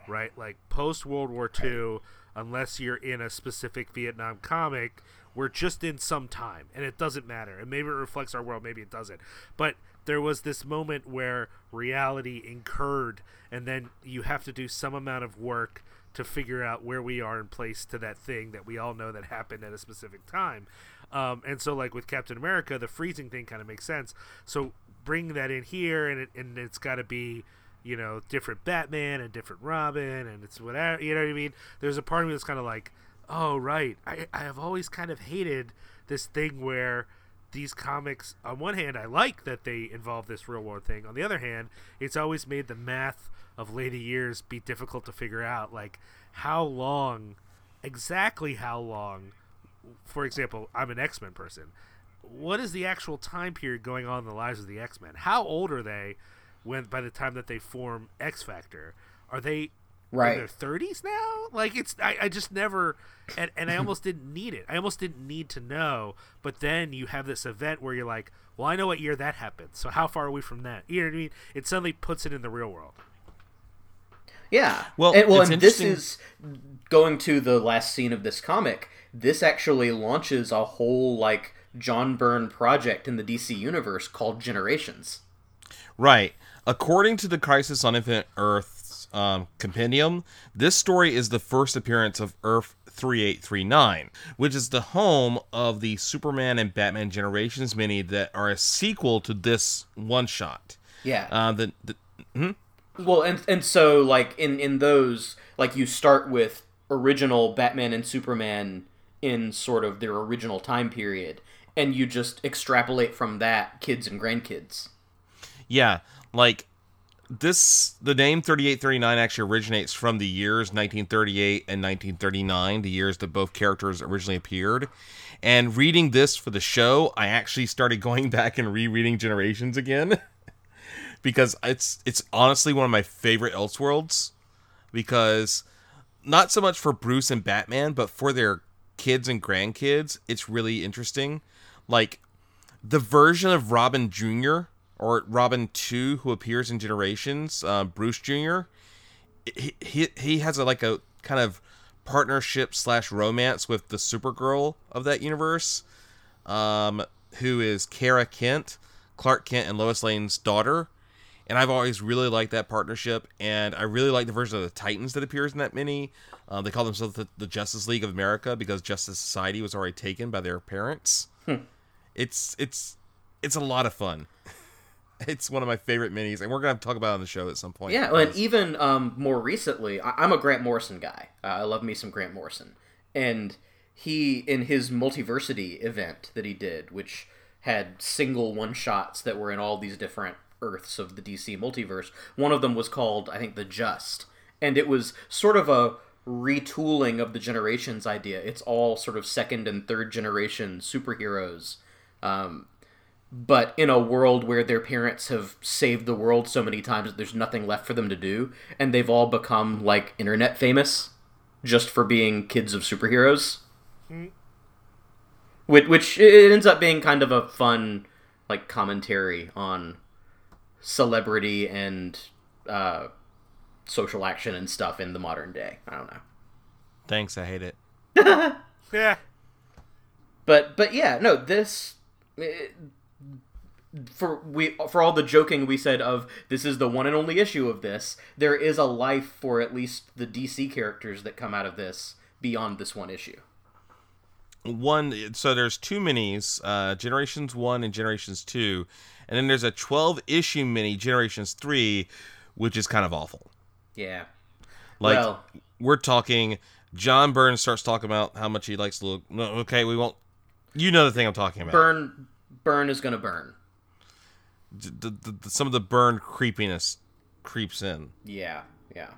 right? Like, post-World War Two, unless you're in a specific Vietnam comic, we're just in some time, and it doesn't matter. And maybe it reflects our world, maybe it doesn't. But there was this moment where reality incurred, and then you have to do some amount of work to figure out where we are in place to that thing that we all know that happened at a specific time. Um, and so, like, with Captain America, the freezing thing kind of makes sense. So bring that in here, and, it, and it's got to be, you know, different Batman and different Robin, and it's whatever, you know what I mean? There's a part of me that's kind of like, oh, right, I, I have always kind of hated this thing where these comics, on one hand, I like that they involve this real world thing. On the other hand, it's always made the math of later years be difficult to figure out, like, how long, exactly how long, for example, I'm an X-Men person. What is the actual time period going on in the lives of the X-Men? How old are they when by the time that they form X-Factor? Are they right in their thirties now? Like, it's I, I just never and, and I almost didn't need it. I almost didn't need to know. But then you have this event where you're like, well, I know what year that happened, so how far are we from that? You know what I mean? It suddenly puts it in the real world. Yeah. Well, and, well, and this is going to the last scene of this comic. This actually launches a whole, like, John Byrne project in the D C universe called Generations. Right. According to the Crisis on Infinite Earth's um, compendium, this story is the first appearance of Earth thirty-eight thirty-nine, which is the home of the Superman and Batman Generations mini that are a sequel to this one shot. Yeah. Uh, the. the hmm? Well, and and so, like, in, in those, like, you start with original Batman and Superman in sort of their original time period, and you just extrapolate from that kids and grandkids. Yeah, like, this, the name thirty-eight thirty-nine actually originates from the years nineteen thirty-eight and nineteen thirty-nine, the years that both characters originally appeared. And reading this for the show, I actually started going back and rereading Generations again. Because it's it's honestly one of my favorite Elseworlds, because not so much for Bruce and Batman, but for their kids and grandkids, it's really interesting. Like, the version of Robin Junior, or Robin two, who appears in Generations, uh, Bruce Junior, he, he, he has a, like, a kind of partnership slash romance with the Supergirl of that universe, um, who is Kara Kent, Clark Kent and Lois Lane's daughter. And I've always really liked that partnership, and I really like the version of the Titans that appears in that mini. Uh, they call themselves the, the Justice League of America because Justice Society was already taken by their parents. Hmm. It's it's it's a lot of fun. It's one of my favorite minis, and we're going to have to talk about it on the show at some point. Yeah, and even um, more recently, I, I'm a Grant Morrison guy. Uh, I love me some Grant Morrison. And he, in his Multiversity event that he did, which had single one-shots that were in all these different Earths of the D C multiverse. One of them was called, I think, The Just. And it was sort of a retooling of the Generations idea. It's all sort of second and third generation superheroes. Um, but in a world where their parents have saved the world so many times that there's nothing left for them to do. And they've all become, like, internet famous just for being kids of superheroes. Mm-hmm. Which, which it ends up being kind of a fun, like, commentary on celebrity and uh, social action and stuff in the modern day. I don't know. Thanks, I hate it. Yeah. But but yeah, no, this it, for we for all the joking we said of this is the one and only issue of this, there is a life for at least the D C characters that come out of this beyond this one issue. One, so there's two minis, uh, Generations one and Generations two, and then there's a twelve-issue mini, Generations three, which is kind of awful. Yeah. Like, well, we're talking, John Byrne starts talking about how much he likes to look, no, okay, we won't, you know the thing I'm talking about. Burn, burn is going to burn. The, the, the, some of the burn creepiness creeps in. Yeah, yeah.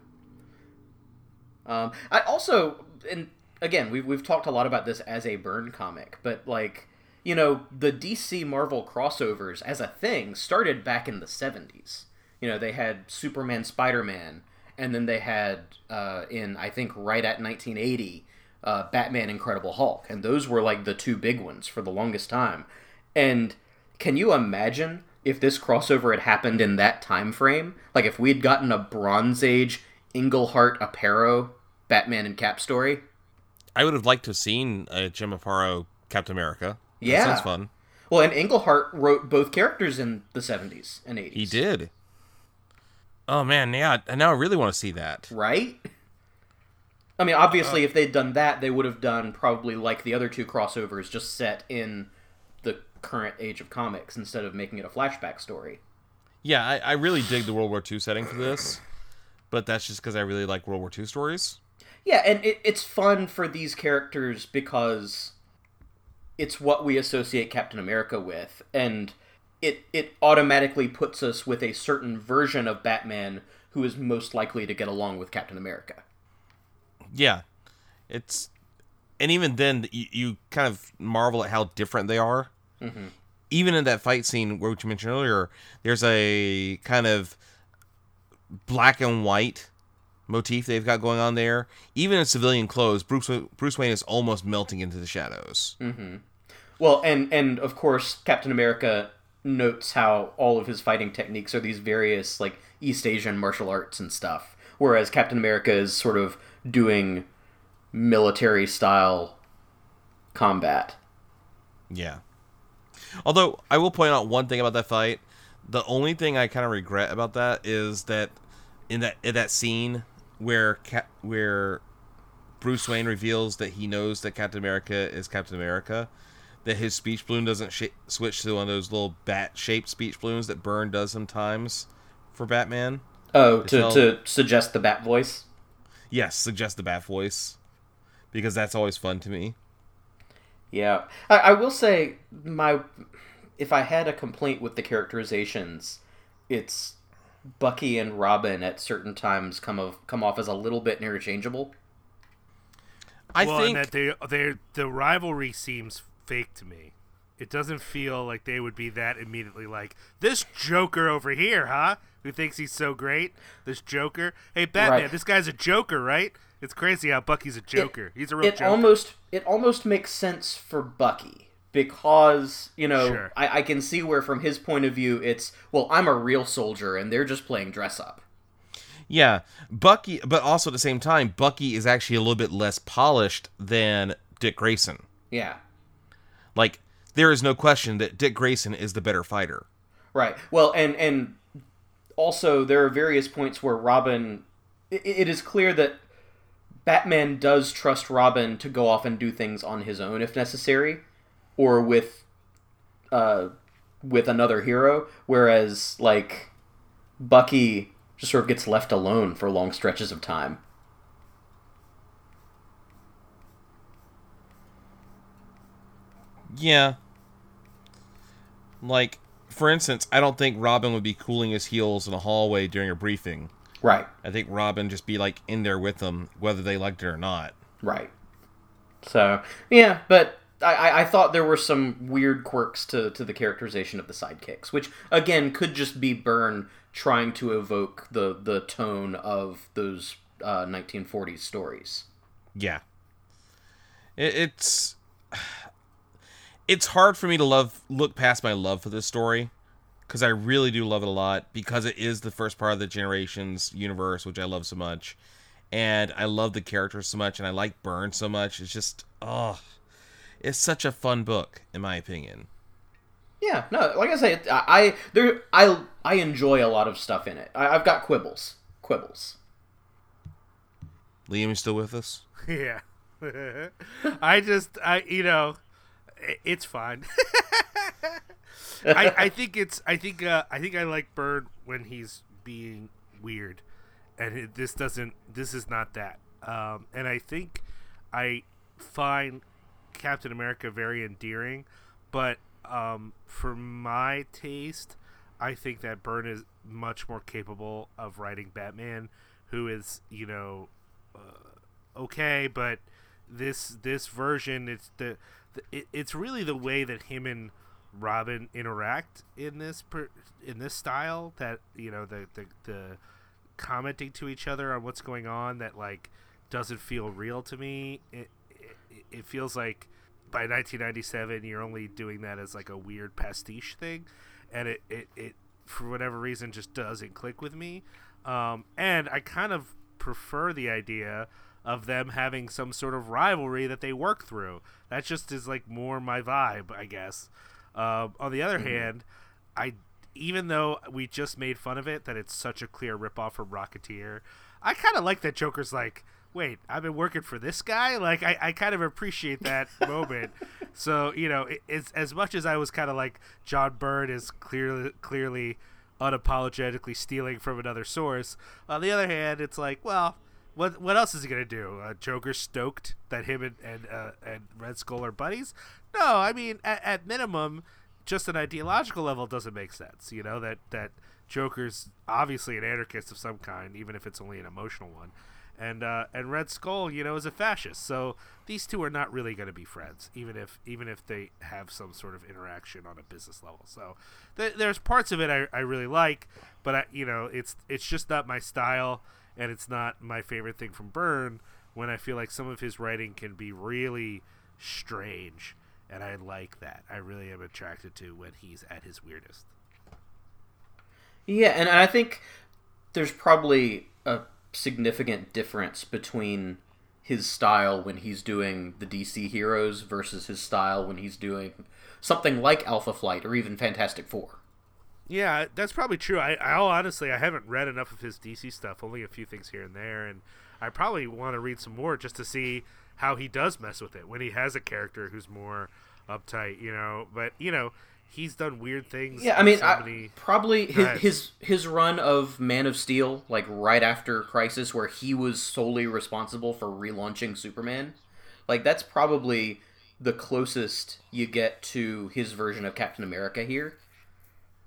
Um, I also, and again, we've, we've talked a lot about this as a Byrne comic, but, like, you know, the D C Marvel crossovers as a thing started back in the seventies. You know, they had Superman, Spider-Man, and then they had, uh, in, I think, right at nineteen eighty, uh, Batman, Incredible Hulk. And those were, like, the two big ones for the longest time. And Can you imagine if this crossover had happened in that time frame? Like, if we'd gotten a Bronze Age Englehart Aparo Batman and Cap story? I would have liked to have seen a Jim Aparo Captain America. Yeah. That sounds fun. Well, and Englehart wrote both characters in the seventies and eighties. He did. Oh, man, yeah. And now I really want to see that. Right? I mean, obviously, uh, if they'd done that, they would have done probably like the other two crossovers, just set in the current age of comics instead of making it a flashback story. Yeah, I, I really dig the World War Two setting for this, but that's just because I really like World War Two stories. Yeah, and it, it's fun for these characters because it's what we associate Captain America with, and it it automatically puts us with a certain version of Batman who is most likely to get along with Captain America. Yeah, it's, and even then you, you kind of marvel at how different they are. Mm-hmm. Even in that fight scene, which you mentioned earlier, there's a kind of black and white motif they've got going on there. Even in civilian clothes, Bruce Bruce Wayne is almost melting into the shadows. Mm-hmm. Well, and and of course, Captain America notes how all of his fighting techniques are these various like East Asian martial arts and stuff, whereas Captain America is sort of doing military-style combat. Yeah. Although, I will point out one thing about that fight. The only thing I kind of regret about that is that in that in that scene where Cap- where Bruce Wayne reveals that he knows that Captain America is Captain America, that his speech balloon doesn't sh- switch to one of those little bat-shaped speech balloons that Byrne does sometimes for Batman. Oh, to, tell- to suggest the bat voice? Yes, suggest the bat voice, because that's always fun to me. Yeah, I, I will say my if I had a complaint with the characterizations, it's Bucky and Robin at certain times come of come off as a little bit interchangeable. I well, think and that they they the rivalry seems fake to me. It doesn't feel like they would be that immediately like, this Joker over here, huh? Who thinks he's so great? This Joker? Hey, Batman, right. This guy's a Joker, right? It's crazy how Bucky's a Joker. It, he's a real it Joker. Almost, it almost makes sense for Bucky because, you know, sure. I, I can see where from his point of view it's, well, I'm a real soldier and they're just playing dress-up. Yeah, Bucky, but also at the same time, Bucky is actually a little bit less polished than Dick Grayson. Yeah. Like, there is no question that Dick Grayson is the better fighter. Right. Well, and and also there are various points where Robin... It, it is clear that Batman does trust Robin to go off and do things on his own if necessary, or with uh, with another hero, whereas like Bucky just sort of gets left alone for long stretches of time. Yeah. Like, for instance, I don't think Robin would be cooling his heels in a hallway during a briefing. Right. I think Robin just be, like, in there with them, whether they liked it or not. Right. So, yeah, but I, I thought there were some weird quirks to, to the characterization of the sidekicks, which, again, could just be Byrne trying to evoke the, the tone of those uh, nineteen forties stories. Yeah. It, it's... It's hard for me to love look past my love for this story, because I really do love it a lot, because it is the first part of the Generations universe, which I love so much, and I love the characters so much, and I like Byrne so much. It's just, oh, it's such a fun book, in my opinion. Yeah, no, like I say, I there I I enjoy a lot of stuff in it. I, I've got quibbles, quibbles. Liam, you still with us? Yeah, I just I you know. It's fine. I, I think it's. I think. Uh, I think I like Byrne when he's being weird, and it, this doesn't. This is not that. Um, and I think I find Captain America very endearing, but um, for my taste, I think that Byrne is much more capable of writing Batman, who is you know uh, okay, but this this version, it's the. It's really the way that him and Robin interact in this per, in this style that you know the, the the commenting to each other on what's going on that like doesn't feel real to me. It it, it feels like by nineteen ninety-seven, you're only doing that as like a weird pastiche thing, and it, it, it for whatever reason just doesn't click with me. Um, and I kind of prefer the idea of them having some sort of rivalry that they work through. That just is like more my vibe, I guess. Uh, on the other mm-hmm. hand, I even though we just made fun of it that it's such a clear ripoff from Rocketeer, I kind of like that Joker's like, wait, I've been working for this guy? Like, I, I kind of appreciate that moment. So, you know, it, it's as much as I was kind of like, John Byrne is clearly clearly unapologetically stealing from another source. On the other hand, it's like, well, what what else is he going to do? Uh, Joker stoked that him and and, uh, and Red Skull are buddies? No, I mean, at, at minimum, just an ideological level doesn't make sense. You know, that, that Joker's obviously an anarchist of some kind, even if it's only an emotional one. And uh, and Red Skull, you know, is a fascist. So these two are not really going to be friends, even if even if they have some sort of interaction on a business level. So th- there's parts of it I, I really like, but I, you know, it's it's just not my style, and it's not my favorite thing from Byrne. When I feel like some of his writing can be really strange, and I like that. I really am attracted to when he's at his weirdest. Yeah, and I think there's probably a significant difference between his style when he's doing the D C heroes versus his style when he's doing something like Alpha Flight or even Fantastic Four. Yeah, that's probably true. I, I'll honestly, I haven't read enough of his D C stuff, only a few things here and there, and I probably want to read some more just to see how he does mess with it when he has a character who's more uptight, you know. But, you know, he's done weird things. Yeah, I mean, so many... I, probably his, his his run of Man of Steel, like right after Crisis, where he was solely responsible for relaunching Superman, like that's probably the closest you get to his version of Captain America here.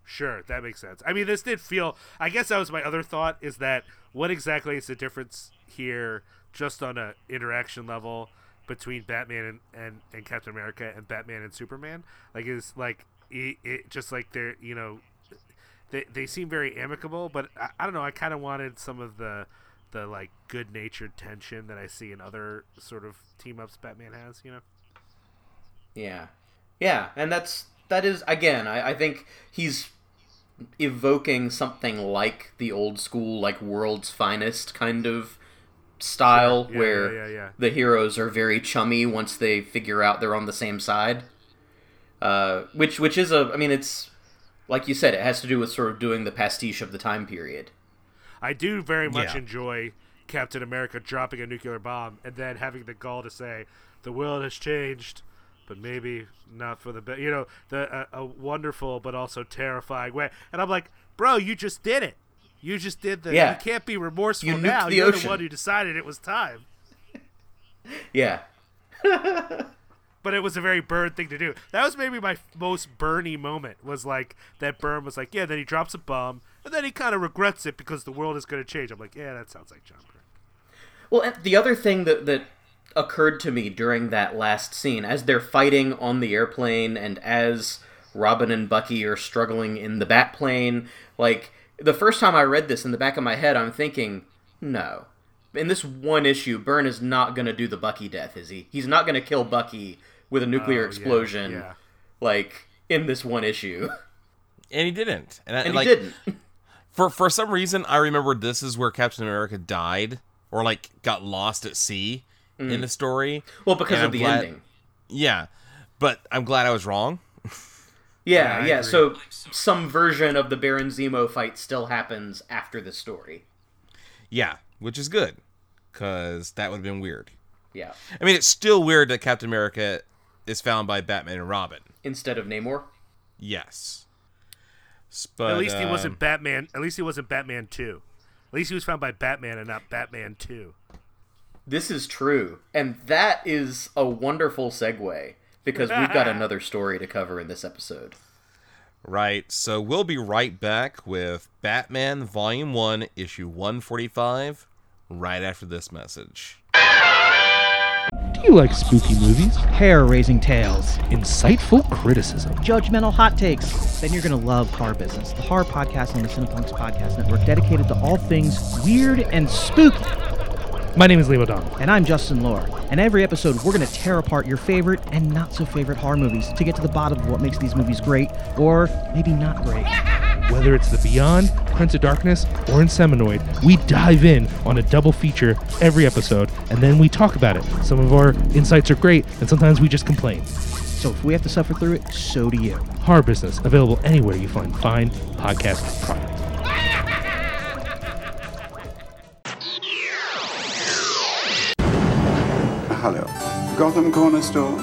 Sure, that makes sense. I mean, this did feel... I guess that was my other thought, is that what exactly is the difference here just on a interaction level between Batman and, and, and Captain America and Batman and Superman? Like, is like... It, it just like they're, you know, they they seem very amicable, but I, I don't know. I kind of wanted some of the the like good natured tension that I see in other sort of team ups Batman has, you know. Yeah, yeah, and that's that is again. I, I think he's evoking something like the old school, like World's Finest kind of style, yeah, yeah, where yeah, yeah, yeah. the heroes are very chummy once they figure out they're on the same side. Uh, which which is a, I mean, it's, like you said, it has to do with sort of doing the pastiche of the time period. I do very much yeah. enjoy Captain America dropping a nuclear bomb and then having the gall to say, the world has changed, but maybe not for the best, you know, the uh, a wonderful but also terrifying way. And I'm like, bro, you just did it. You just did the, yeah. you can't be remorseful you now. The You're ocean. The one who decided it was time. yeah. But it was a very Byrne thing to do. That was maybe my most Byrne-y moment, was like that Byrne was like, yeah, then he drops a bomb, and then he kind of regrets it because the world is going to change. I'm like, yeah, that sounds like John Byrne. Well, and the other thing that, that occurred to me during that last scene, as they're fighting on the airplane and as Robin and Bucky are struggling in the Batplane, like, the first time I read this in the back of my head, I'm thinking, no. In this one issue, Byrne is not going to do the Bucky death, is he? He's not going to kill Bucky with a nuclear oh, explosion, yeah, yeah. like, in this one issue. And he didn't. And, I, and he like, didn't. For for some reason, I remember this is where Captain America died, or, like, got lost at sea mm. in the story. Well, because and of I'm the glad, ending. Yeah. But I'm glad I was wrong. yeah, yeah. yeah. So some version of the Baron Zemo fight still happens after the story. Yeah. Which is good, because that would have been weird. Yeah. I mean, it's still weird that Captain America is found by Batman and Robin. Instead of Namor? Yes. But, at least he um, wasn't Batman. At least he wasn't Batman two. At least he was found by Batman and not Batman two. This is true. And that is a wonderful segue, because we've got another story to cover in this episode. Right, so we'll be right back with Batman Volume one, Issue one forty-five, right after this message. Do you like spooky movies? Hair-raising tales. Insightful criticism. Judgmental hot takes. Then you're going to love Horror Business, the horror podcast on the Cinepunks Podcast Network, dedicated to all things weird and spooky. My name is Liam O'Donnell. And I'm Justin Lohr. And every episode, we're going to tear apart your favorite and not-so-favorite horror movies to get to the bottom of what makes these movies great, or maybe not great. Whether it's The Beyond, Prince of Darkness, or Inseminoid, we dive in on a double feature every episode, and then we talk about it. Some of our insights are great, and sometimes we just complain. So if we have to suffer through it, so do you. Horror Business, available anywhere you find fine podcast products. Hello. Gotham Corner Store?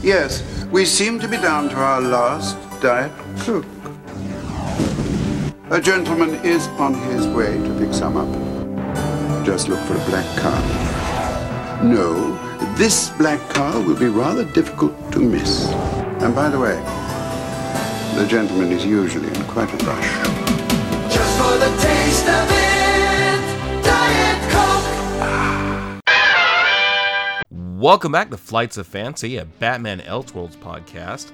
Yes, we seem to be down to our last diet coke. A gentleman is on his way to pick some up. Just look for a black car. No, this black car will be rather difficult to miss. And by the way, the gentleman is usually in quite a rush. Just for the taste of it, Diet Coke. Ah. Welcome back to Flights of Fancy, a Batman Elseworlds podcast.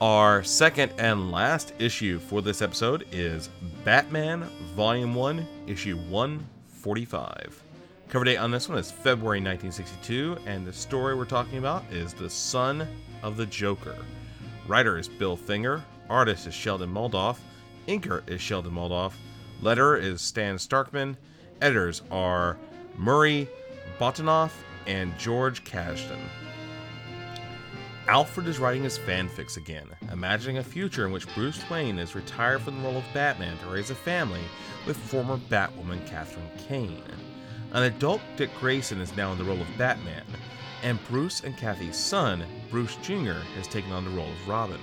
Our second and last issue for this episode is Batman Volume one, Issue one forty-five. Cover date on this one is February nineteen sixty-two, and the story we're talking about is The Son of the Joker. Writer is Bill Finger, artist is Sheldon Moldoff, inker is Sheldon Moldoff, letterer is Stan Starkman, editors are Murray Botanoff and George Kashdan. Alfred is writing his fanfics again, imagining a future in which Bruce Wayne is retired from the role of Batman to raise a family with former Batwoman Catherine Kane. An adult Dick Grayson is now in the role of Batman, and Bruce and Kathy's son, Bruce Junior, has taken on the role of Robin.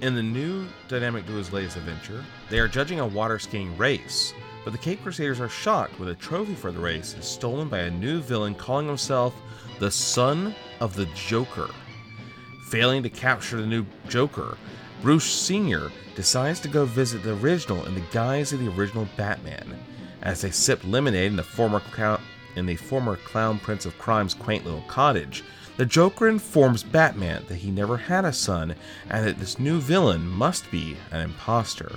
In the new dynamic duo's latest adventure, they are judging a water skiing race, but the Cape Crusaders are shocked when a trophy for the race is stolen by a new villain calling himself the Son of the Joker. Failing to capture the new Joker, Bruce Senior decides to go visit the original in the guise of the original Batman. As they sip lemonade in the former clown, in the former Clown Prince of Crime's quaint little cottage, the Joker informs Batman that he never had a son and that this new villain must be an imposter.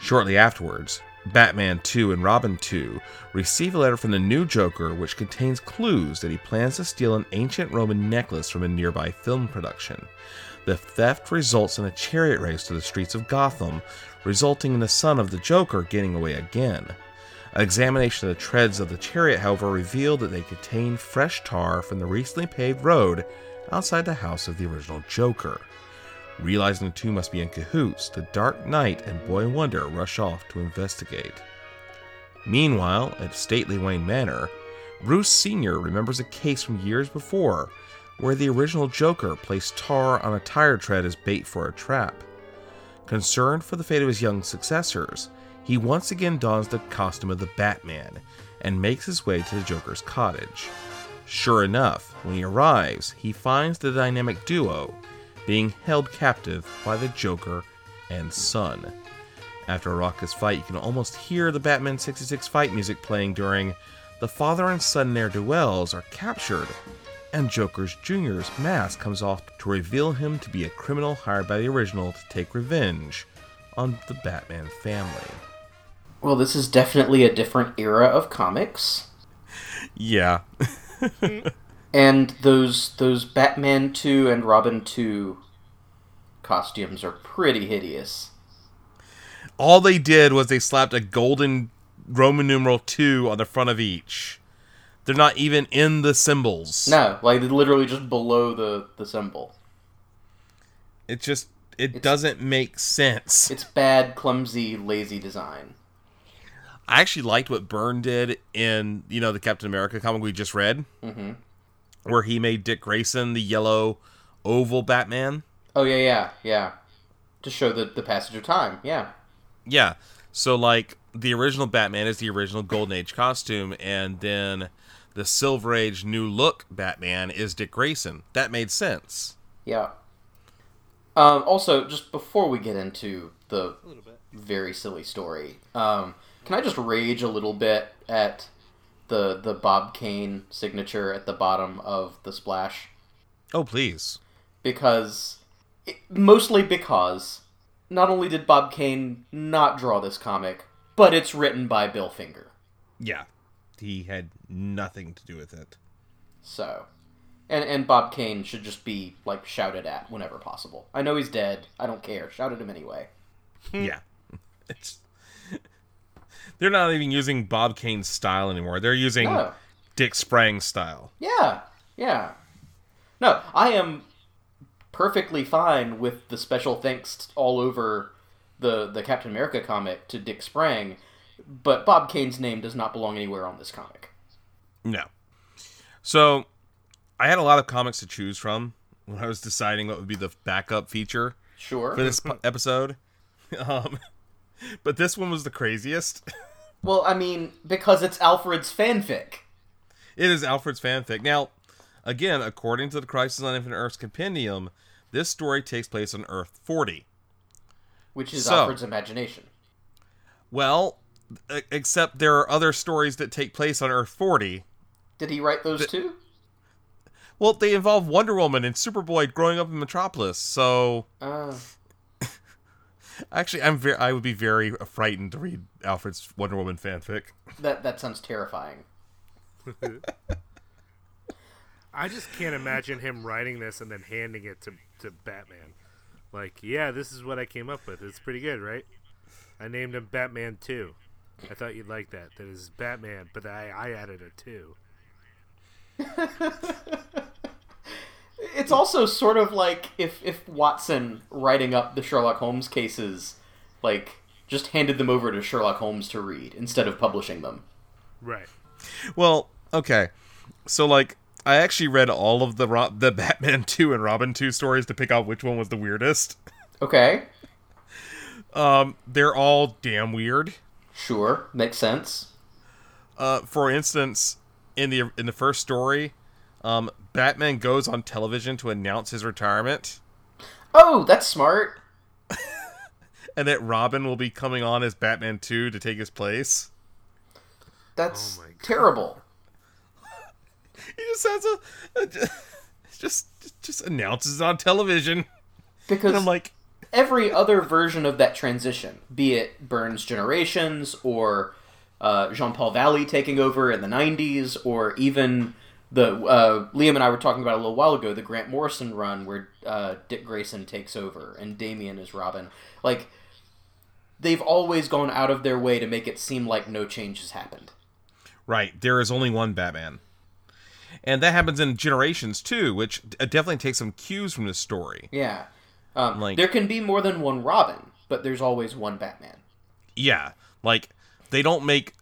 Shortly afterwards, Batman two and Robin two receive a letter from the new Joker which contains clues that he plans to steal an ancient Roman necklace from a nearby film production. The theft results in a chariot race to the streets of Gotham, resulting in the Son of the Joker getting away again. An examination of the treads of the chariot, however, revealed that they contained fresh tar from the recently paved road outside the house of the original Joker. Realizing the two must be in cahoots, the Dark Knight and Boy Wonder rush off to investigate. Meanwhile, at stately Wayne Manor, Bruce Senior remembers a case from years before where the original Joker placed tar on a tire tread as bait for a trap. Concerned for the fate of his young successors, he once again dons the costume of the Batman and makes his way to the Joker's cottage. Sure enough, when he arrives, he finds the dynamic duo being held captive by the Joker and Son. After a raucous fight, you can almost hear the Batman sixty-six fight music playing during. The father and son in their duels are captured, and Joker Junior's mask comes off to reveal him to be a criminal hired by the original to take revenge on the Batman family. Well, this is definitely a different era of comics. Yeah. And those those Batman two and Robin two costumes are pretty hideous. All they did was they slapped a golden Roman numeral two on the front of each. They're not even in the symbols. No, like they're literally just below the, the symbol. It just, it it's, doesn't make sense. It's bad, clumsy, lazy design. I actually liked what Byrne did in, you know, the Captain America comic we just read. Mm-hmm. Where he made Dick Grayson the yellow oval Batman. Oh, yeah, yeah, yeah. To show the, the passage of time, yeah. Yeah. So, like, the original Batman is the original Golden Age costume, and then the Silver Age New Look Batman is Dick Grayson. That made sense. Yeah. Um, also, just before we get into the very silly story, um, can I just rage a little bit at the the Bob Kane signature at the bottom of the splash? Oh, please. Because, it, mostly because, not only did Bob Kane not draw this comic, but it's written by Bill Finger. Yeah. he had nothing to do with it. So, and and Bob Kane should just be, like, shouted at whenever possible. I know he's dead. I don't care. Shout at him anyway. Yeah. It's, they're not even using Bob Kane's style anymore. They're using no. Dick Sprang style. Yeah. Yeah. No, I am perfectly fine with the special thanks all over the the Captain America comic to Dick Sprang, but Bob Kane's name does not belong anywhere on this comic. No. So, I had a lot of comics to choose from when I was deciding what would be the backup feature sure. for this episode. Um, but this one was the craziest. Well, I mean, because it's Alfred's fanfic. It is Alfred's fanfic. Now, again, according to the Crisis on Infinite Earths compendium, this story takes place on Earth forty. Which is so, Alfred's imagination. Well, except there are other stories that take place on Earth forty. Did he write those that, too? Well, they involve Wonder Woman and Superboy growing up in Metropolis, so... Uh. Actually, I'm very, I would be very frightened to read Alfred's Wonder Woman fanfic. That that sounds terrifying. I just can't imagine him writing this and then handing it to, to Batman. Like, yeah, this is what I came up with. It's pretty good, right? I named him Batman two. I thought you'd like that. That is Batman, but I, I added a two. It's also sort of like if, if Watson writing up the Sherlock Holmes cases, like, just handed them over to Sherlock Holmes to read instead of publishing them. Right. Well, okay. So, like, I actually read all of the Ro- the Batman two and Robin two stories to pick out which one was the weirdest. Okay. um, they're all damn weird. Sure, makes sense. Uh, for instance, in the in the first story, um, Batman goes on television to announce his retirement. Oh, that's smart. And that Robin will be coming on as Batman two to take his place. That's oh terrible. He just has a, a just just announces on television because and I'm like every other version of that transition, be it Byrne's Generations or uh, Jean-Paul Valley taking over in the nineties, or even the uh, Liam and I were talking about a little while ago, the Grant Morrison run where uh, Dick Grayson takes over and Damian is Robin. Like they've always gone out of their way to make it seem like no change has happened. Right, there is only one Batman. And that happens in Generations, too, which definitely takes some cues from this story. Yeah. Um, like, there can be more than one Robin, but there's always one Batman. Yeah. Like, they don't make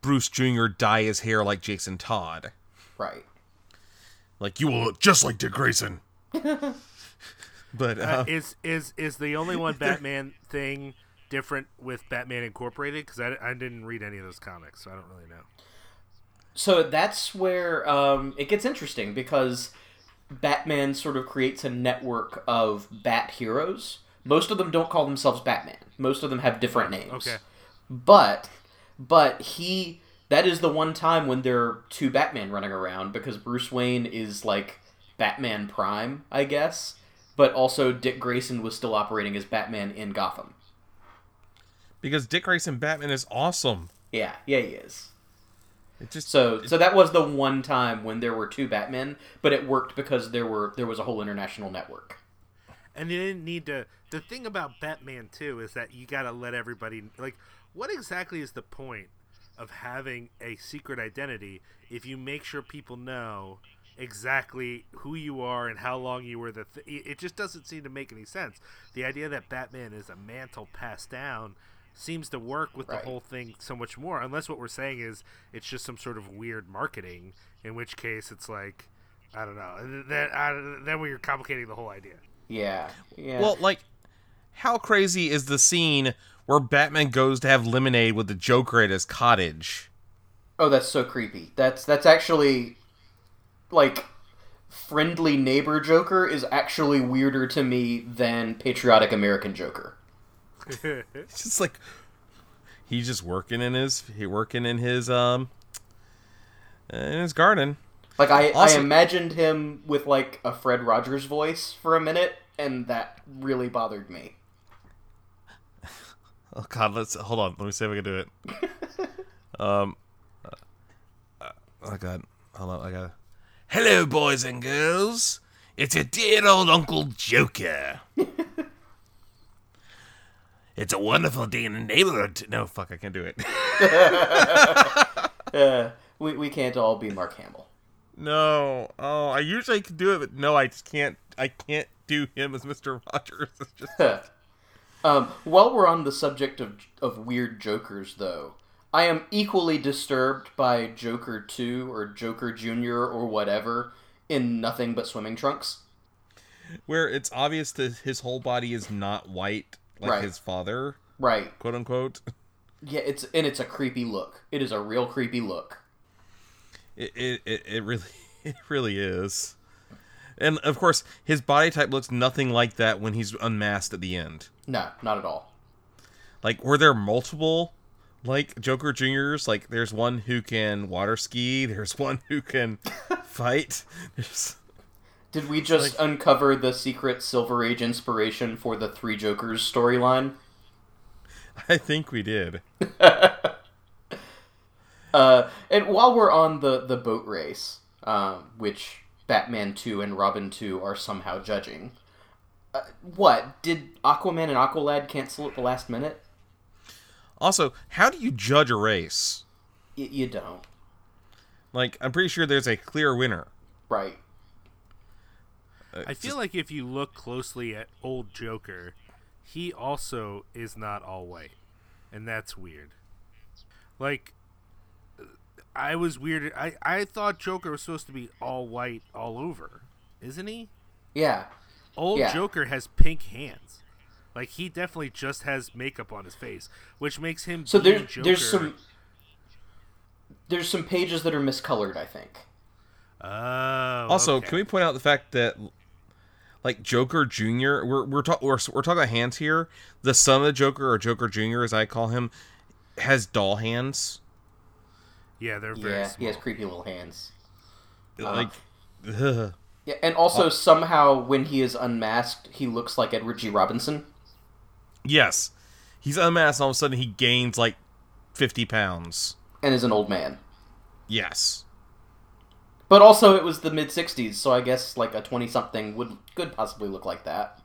Bruce Junior dye his hair like Jason Todd. Right. Like, you will look just like Dick Grayson. But uh, uh, is, is, is the only one Batman thing different with Batman Incorporated? Because I, I didn't read any of those comics, so I don't really know. So that's where um, it gets interesting, because Batman sort of creates a network of bat heroes. Most of them don't call themselves Batman. Most of them have different names. Okay. But but he that is the one time when there are two Batman running around, because Bruce Wayne is like Batman Prime, I guess, but also Dick Grayson was still operating as Batman in Gotham. Because Dick Grayson Batman is awesome. Yeah, yeah he is. It just, so it, so that was the one time when there were two Batmen, but it worked because there were there was a whole international network. And they didn't need to... The thing about Batman, too, is that you gotta let everybody... Like, what exactly is the point of having a secret identity if you make sure people know exactly who you are and how long you were the... Th- it just doesn't seem to make any sense. The idea that Batman is a mantle passed down... seems to work with right. the whole thing so much more, unless what we're saying is it's just some sort of weird marketing, in which case it's like, I don't know, then, I, then we're complicating the whole idea. Yeah. yeah. Well, like, how crazy is the scene where Batman goes to have lemonade with the Joker at his cottage? Oh, that's so creepy. That's that's actually, like, friendly neighbor Joker is actually weirder to me than patriotic American Joker. It's just like he's just working in his he working in his um in his garden. Like I, also, I imagined him with like a Fred Rogers voice for a minute, and that really bothered me. Oh God, let's hold on. Let me see if I can do it. um, I got, hold on, I got, hello, boys and girls. It's your dear old Uncle Joker. It's a wonderful day in the neighborhood. No, fuck, I can't do it. uh, we we can't all be Mark Hamill. No, oh, I usually can do it, but no, I just can't. I can't do him as Mister Rogers. It's just. Like... um, while we're on the subject of of weird Jokers, though, I am equally disturbed by Joker Two or Joker Junior or whatever in nothing but swimming trunks, where it's obvious that his whole body is not white. Like right. his father, right? Quote unquote. Yeah, it's and it's a creepy look. It is a real creepy look. It it it, it really it really is, and of course his body type looks nothing like that when he's unmasked at the end. No, not at all. Like, were there multiple like Joker Juniors? Like, there's one who can water ski. There's one who can fight. There's... Did we just like, uncover the secret Silver Age inspiration for the Three Jokers storyline? I think we did. uh, and while we're on the, the boat race, um, which Batman two and Robin two are somehow judging, uh, what, did Aquaman and Aqualad cancel at the last minute? Also, how do you judge a race? Y- you don't. Like, I'm pretty sure there's a clear winner. Right. I feel like if you look closely at old Joker, he also is not all white, and that's weird. Like, I was weird. I, I thought Joker was supposed to be all white all over, isn't he? Yeah. Old yeah. Joker has pink hands. Like, he definitely just has makeup on his face, which makes him so there's Joker. there's some there's some pages that are miscolored, I think. Oh, also, okay. Can we point out the fact that, like, Joker Junior, we're we're, ta- we're we're talking about hands here. The son of Joker, or Joker Junior, as I call him, has doll hands. Yeah, they're very yeah. Small. He has creepy little hands. Like, uh, yeah, and also uh, somehow when he is unmasked, he looks like Edward G. Robinson. Yes, he's unmasked, and all of a sudden he gains like fifty pounds and is an old man. Yes. But also, it was the mid-sixties, so I guess, like, a twenty-something would could possibly look like that.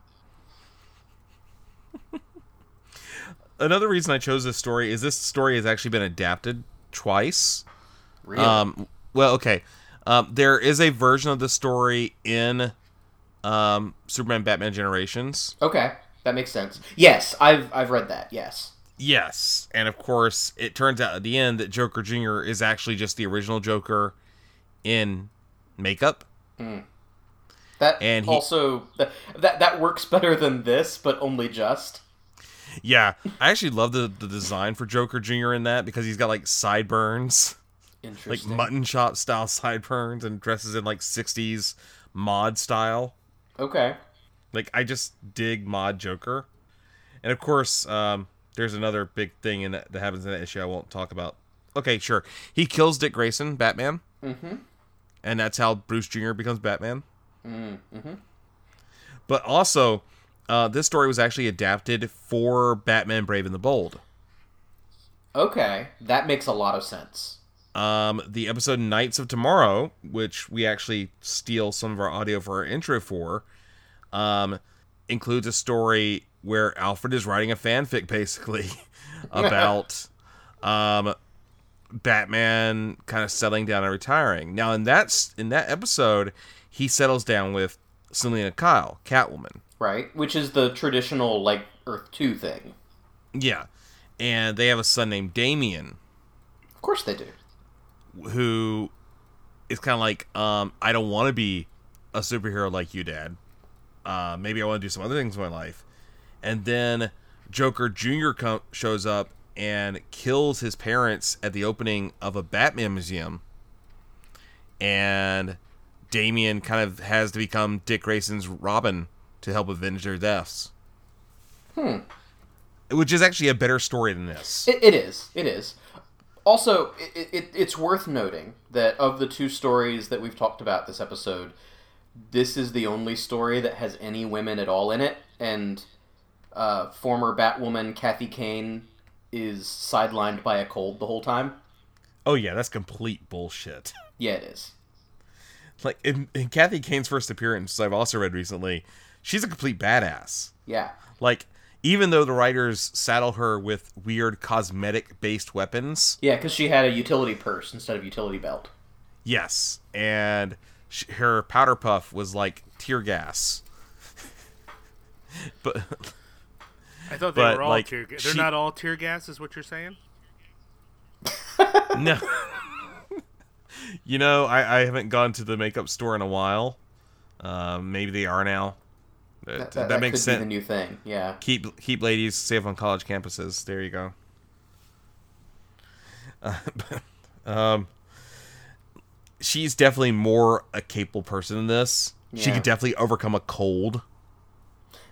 Another reason I chose this story is this story has actually been adapted twice. Really? Um, well, okay. Um, there is a version of the story in um, Superman Batman Generations. Okay, that makes sense. Yes, I've I've read that, yes. Yes, and of course, it turns out at the end that Joker Junior is actually just the original Joker... in makeup. Mm. That and he, also that, that that works better than this, but only just. Yeah, I actually love the, the design for Joker Junior in that because he's got like sideburns, interesting, like mutton chop style sideburns, and dresses in like sixties mod style. Okay, like I just dig mod Joker, and of course, um, there's another big thing in that, that happens in that issue I won't talk about. Okay, sure, he kills Dick Grayson, Batman. Mm-hmm. And that's how Bruce Junior becomes Batman. Mm-hmm. But also, uh, this story was actually adapted for Batman Brave and the Bold. Okay, that makes a lot of sense. Um, the episode Knights of Tomorrow, which we actually steal some of our audio for our intro for, um, includes a story where Alfred is writing a fanfic, basically, about... um, Batman kind of settling down and retiring. Now, in that in that episode, he settles down with Selina Kyle, Catwoman. Right, which is the traditional, like, Earth two thing. Yeah, and they have a son named Damien. Of course they do. Who is kind of like, um, I don't want to be a superhero like you, Dad. Uh, maybe I want to do some other things in my life. And then Joker Junior com- shows up and kills his parents at the opening of a Batman museum. And Damien kind of has to become Dick Grayson's Robin to help avenge their deaths. Hmm. Which is actually a better story than this. It, it is. It is. Also, it, it, it's worth noting that of the two stories that we've talked about this episode, this is the only story that has any women at all in it. And uh, former Batwoman Kathy Kane... is sidelined by a cold the whole time. Oh yeah, that's complete bullshit. Yeah, it is. Like, in, in Kathy Kane's first appearance, I've also read recently, she's a complete badass. Yeah. Like, even though the writers saddle her with weird cosmetic-based weapons. Yeah, because she had a utility purse instead of utility belt. Yes, and she, her powder puff was like tear gas. But I thought they were all like, tear gas. They're she, not all tear gas, is what you're saying? No. You know, I, I haven't gone to the makeup store in a while. Uh, maybe they are now. That, that, that, that makes could sense. Be the new thing, yeah. Keep keep ladies safe on college campuses. There you go. Uh, but, um, she's definitely more a capable person in this. Yeah. She could definitely overcome a cold.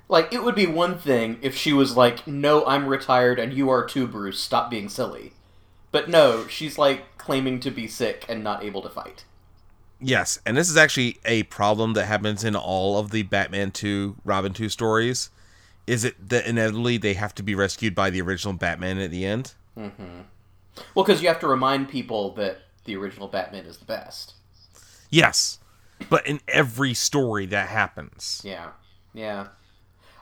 Like, it would be one thing if she was like, "No, I'm retired, and you are too, Bruce. Stop being silly." But no, she's like claiming to be sick and not able to fight. Yes, and this is actually a problem that happens in all of the Batman two, Robin two stories. Is it that inevitably they have to be rescued by the original Batman at the end? Mm-hmm. Well, because you have to remind people that the original Batman is the best. Yes, but in every story that happens. Yeah, yeah.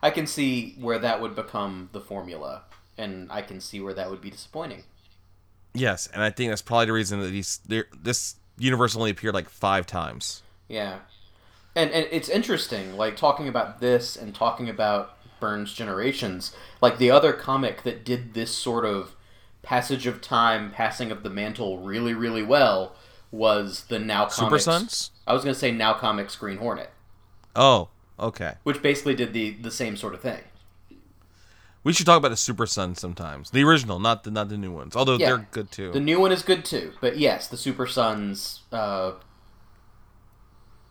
I can see where that would become the formula, and I can see where that would be disappointing. Yes, and I think that's probably the reason that these this universe only appeared like five times. Yeah, and and it's interesting, like talking about this and talking about Byrne's Generations, like the other comic that did this sort of passage of time, passing of the mantle really, really well was the Now Comics. Super Sons? I was going to say Now Comics Green Hornet. Oh, okay. Which basically did the the same sort of thing. We should talk about the Super Sons sometimes. The original, not the not the new ones. Although yeah, they're good too. The new one is good too. But yes, the Super Sons, uh,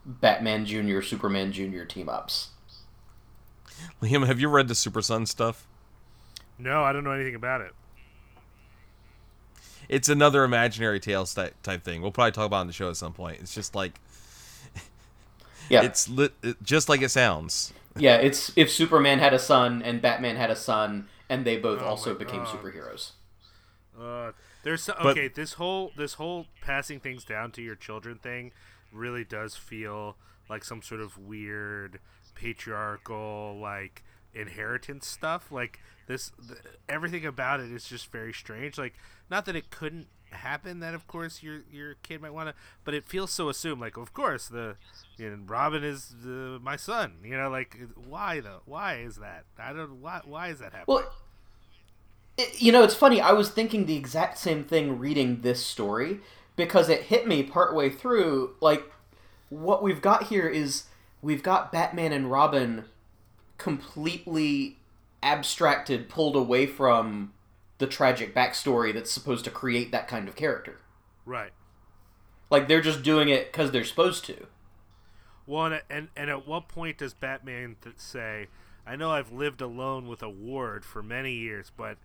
Batman Junior, Superman Junior team ups. Liam, have you read the Super Sons stuff? No, I don't know anything about it. It's another imaginary tales type type thing. We'll probably talk about it on the show at some point. It's just like, yeah, it's li- just like it sounds. Yeah, it's if Superman had a son and Batman had a son, and they both oh also became God. superheroes. Uh, there's so, okay. But, this whole this whole passing things down to your children thing really does feel like some sort of weird patriarchal like inheritance stuff. Like this, th- everything about it is just very strange. Like, not that it couldn't happen, that of course your your kid might want to, but it feels so assumed. Like, of course the you know, Robin is the, my son. You know, like why though? Why is that? I don't. Why? Why is that happening? Well, it, you know, it's funny. I was thinking the exact same thing reading this story because it hit me partway through. Like, what we've got here is we've got Batman and Robin completely abstracted, pulled away from the tragic backstory that's supposed to create that kind of character. Right. Like, they're just doing it because they're supposed to. Well, and, and, and at what point does Batman th- say, I know I've lived alone with a ward for many years, but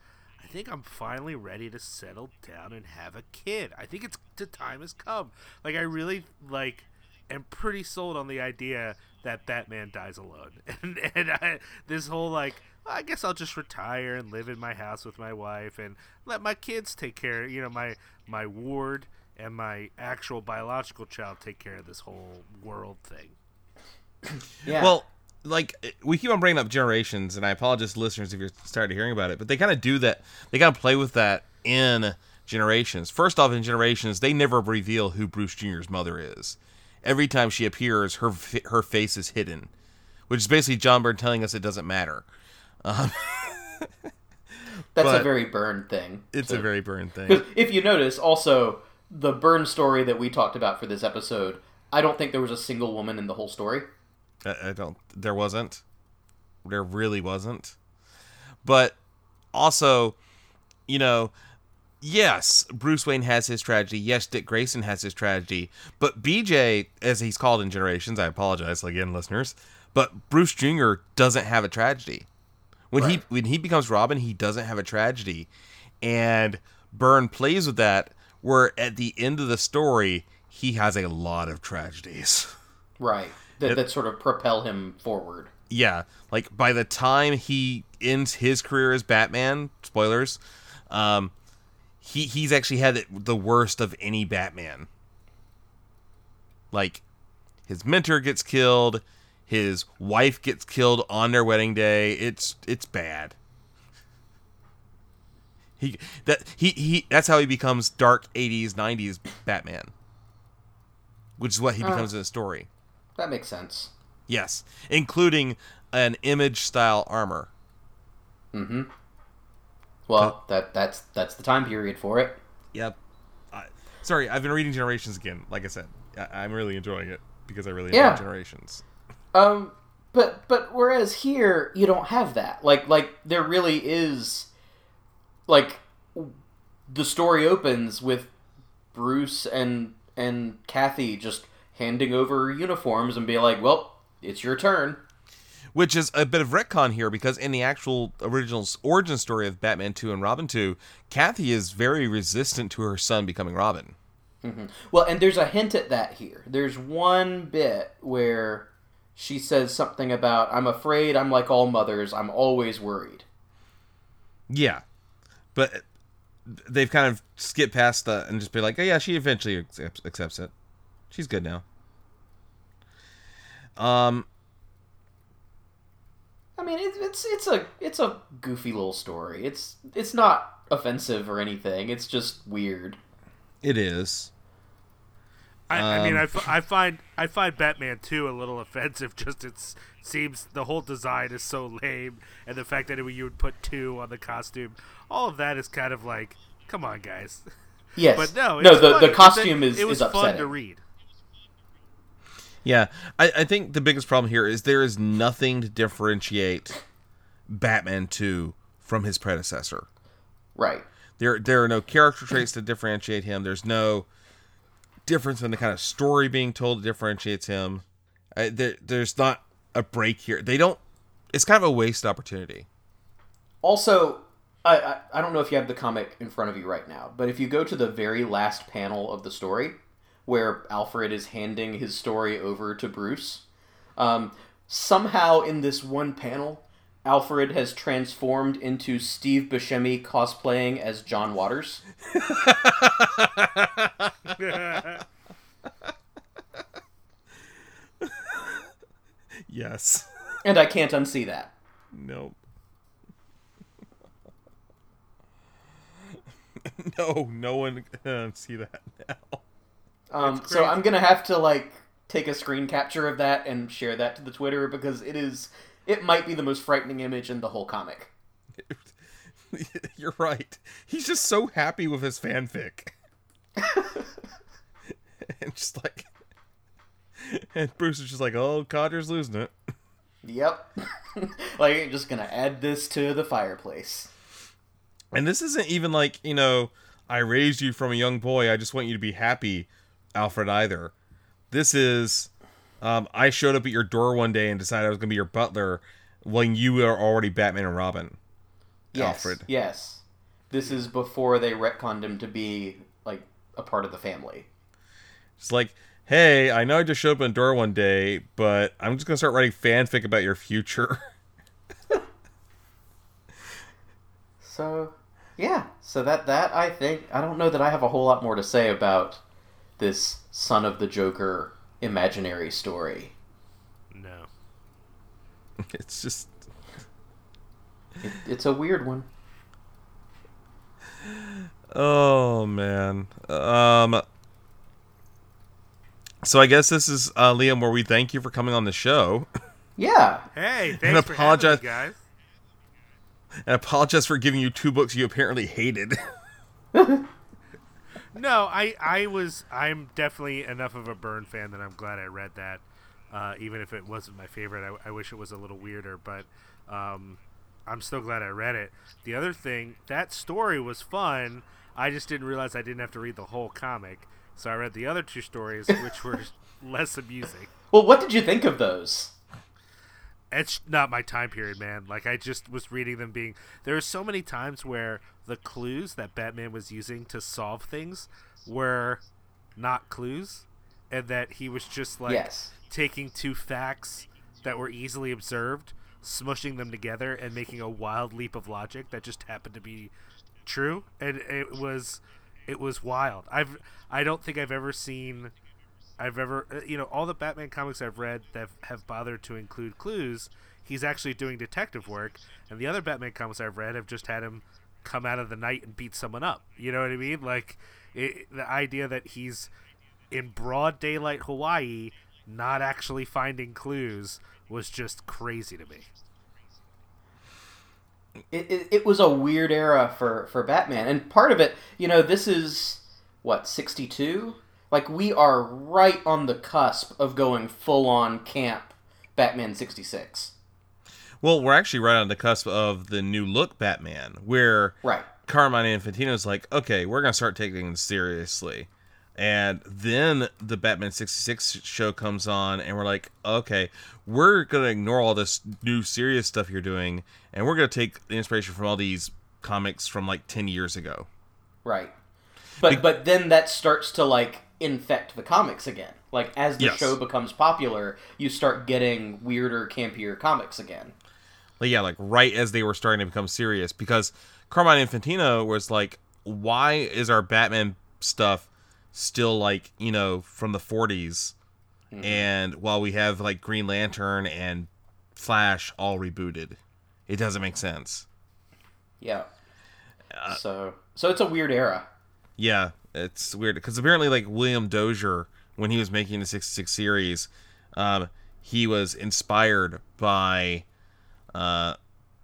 I think I'm finally ready to settle down and have a kid. I think it's the time has come. Like, I really, like, am pretty sold on the idea that Batman dies alone. And, and I, this whole, like, I guess I'll just retire and live in my house with my wife and let my kids take care of, you know, my, my ward and my actual biological child take care of this whole world thing. Yeah. Well, like, we keep on bringing up Generations, and I apologize to listeners if you're starting hearing about it, but they kind of do that. They kind of play with that in Generations. First off, in Generations, they never reveal who Bruce Junior's mother is. Every time she appears, her her face is hidden, which is basically John Byrne telling us it doesn't matter. Um, That's a very Byrne thing. It's so. a very Byrne thing. If you notice, also, the Byrne story that we talked about for this episode, I don't think there was a single woman in the whole story. I, I don't. There wasn't. There really wasn't. But also, you know, yes, Bruce Wayne has his tragedy. Yes, Dick Grayson has his tragedy. But B J, as he's called in Generations, I apologize again, listeners, but Bruce Junior doesn't have a tragedy. When right. he when he becomes Robin, he doesn't have a tragedy. And Byrne plays with that, where at the end of the story, he has a lot of tragedies. Right. That, it, that sort of propel him forward. Yeah. Like, by the time he ends his career as Batman, spoilers, um, he he's actually had the worst of any Batman. Like, his mentor gets killed, his wife gets killed on their wedding day. It's it's bad. He that he, he that's how he becomes dark eighties, nineties Batman. Which is what he becomes uh, in the story. That makes sense. Yes. Including an image style armor. Mm-hmm. Well, that that's that's the time period for it. Yep. I, sorry, I've been reading Generations again. Like I said, I, I'm really enjoying it because I really yeah. enjoy Generations. Um, but but whereas here you don't have that. Like like there really is, like, the story opens with Bruce and and Kathy just handing over uniforms and be like, "Well, it's your turn." Which is a bit of retcon here, because in the actual original origin story of Batman two and Robin two, Kathy is very resistant to her son becoming Robin. Mm-hmm. Well, and there's a hint at that here. There's one bit where she says something about, "I'm afraid I'm like all mothers, I'm always worried." Yeah, but they've kind of skipped past that and just be like, oh yeah, she eventually accepts, accepts it. She's good now. Um... I mean, it's it's it's a it's a goofy little story. It's it's not offensive or anything. It's just weird. It is. I, um, I mean, I, f- I find I find Batman two a little offensive. Just it seems the whole design is so lame, and the fact that it, you would put two on the costume, all of that is kind of like, come on, guys. Yes. But no, no, the, the costume is upsetting. It was fun to read. Yeah, I, I think the biggest problem here is there is nothing to differentiate Batman two from his predecessor. Right. There there are no character traits to differentiate him. There's no difference in the kind of story being told that differentiates him. I, there, there's not a break here. They don't... It's kind of a waste opportunity. Also, I, I, I don't know if you have the comic in front of you right now, but if you go to the very last panel of the story, where Alfred is handing his story over to Bruce. Um, somehow in this one panel, Alfred has transformed into Steve Buscemi cosplaying as John Waters. Yes. And I can't unsee that. Nope. No, no one can unsee that now. Um, so I'm going to have to, like, take a screen capture of that and share that to the Twitter, because it is, it might be the most frightening image in the whole comic. You're right. He's just so happy with his fanfic. And just like, and Bruce is just like, oh, Codger's losing it. Yep. Like, you're just going to add this to the fireplace. And this isn't even like, you know, I raised you from a young boy, I just want you to be happy, Alfred, either. This is, um, I showed up at your door one day and decided I was going to be your butler when you were already Batman and Robin. Yes, Alfred. Yes. This is before they retconned him to be, like, a part of the family. It's like, hey, I know I just showed up at a door one day, but I'm just going to start writing fanfic about your future. So, yeah. So that, that, I think, I don't know that I have a whole lot more to say about this son of the Joker imaginary story. No. It's just... It, it's a weird one. Oh, man. Um. So I guess this is, uh, Liam, where we thank you for coming on the show. Yeah. Hey, thanks and apologize, for having me, guys. And apologize for giving you two books you apparently hated. No, I, I was I'm definitely enough of a Byrne fan that I'm glad I read that, uh, even if it wasn't my favorite. I, I wish it was a little weirder, but um, I'm still glad I read it. The other thing, that story was fun. I just didn't realize I didn't have to read the whole comic, so I read the other two stories, which were less amusing. Well, what did you think of those? It's not my time period, man. Like, I just was reading them being... There are so many times where the clues that Batman was using to solve things were not clues, and that he was just, like, yes. taking two facts that were easily observed, smushing them together, and making a wild leap of logic that just happened to be true. And it was it was wild. I've I don't think I've ever seen... I've ever, you know, all the Batman comics I've read that have bothered to include clues, he's actually doing detective work, and the other Batman comics I've read have just had him come out of the night and beat someone up. You know what I mean? Like, it, the idea that he's in broad daylight Hawaii not actually finding clues was just crazy to me. It, it, it was a weird era for, for Batman, and part of it, you know, this is, what, sixty-two? Like, we are right on the cusp of going full-on camp Batman sixty-six. Well, we're actually right on the cusp of the new look Batman, where right. Carmine Infantino's like, okay, we're going to start taking this seriously. And then the Batman sixty-six show comes on, and we're like, okay, we're going to ignore all this new serious stuff you're doing, and we're going to take the inspiration from all these comics from, like, ten years ago. Right. But Be- but then that starts to, like, infect the comics again. Like, as the yes. show becomes popular, you start getting weirder, campier comics again. But yeah, like, right as they were starting to become serious, because Carmine Infantino was like, why is our Batman stuff still, like, you know, from the forties? Mm-hmm. And while we have, like, Green Lantern and Flash all rebooted, it doesn't make sense. Yeah. Uh, so, so it's a weird era. Yeah, it's weird, because apparently, like, William Dozier, when he was making the sixty-six series, um, he was inspired by uh,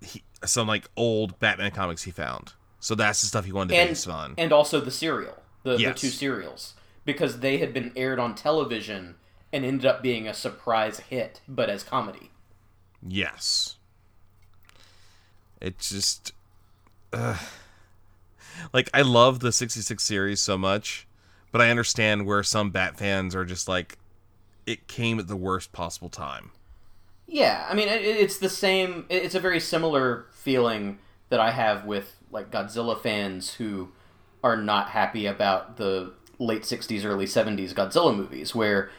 he, some, like, old Batman comics he found. So that's the stuff he wanted to and, base on. And also the serial, the, yes. the two serials, because they had been aired on television and ended up being a surprise hit, but as comedy. Yes. It's just... Uh, like, I love the sixty-six series so much. But I understand where some Bat fans are just like, it came at the worst possible time. Yeah, I mean, it's the same, it's a very similar feeling that I have with, like, Godzilla fans who are not happy about the late sixties, early seventies Godzilla movies, where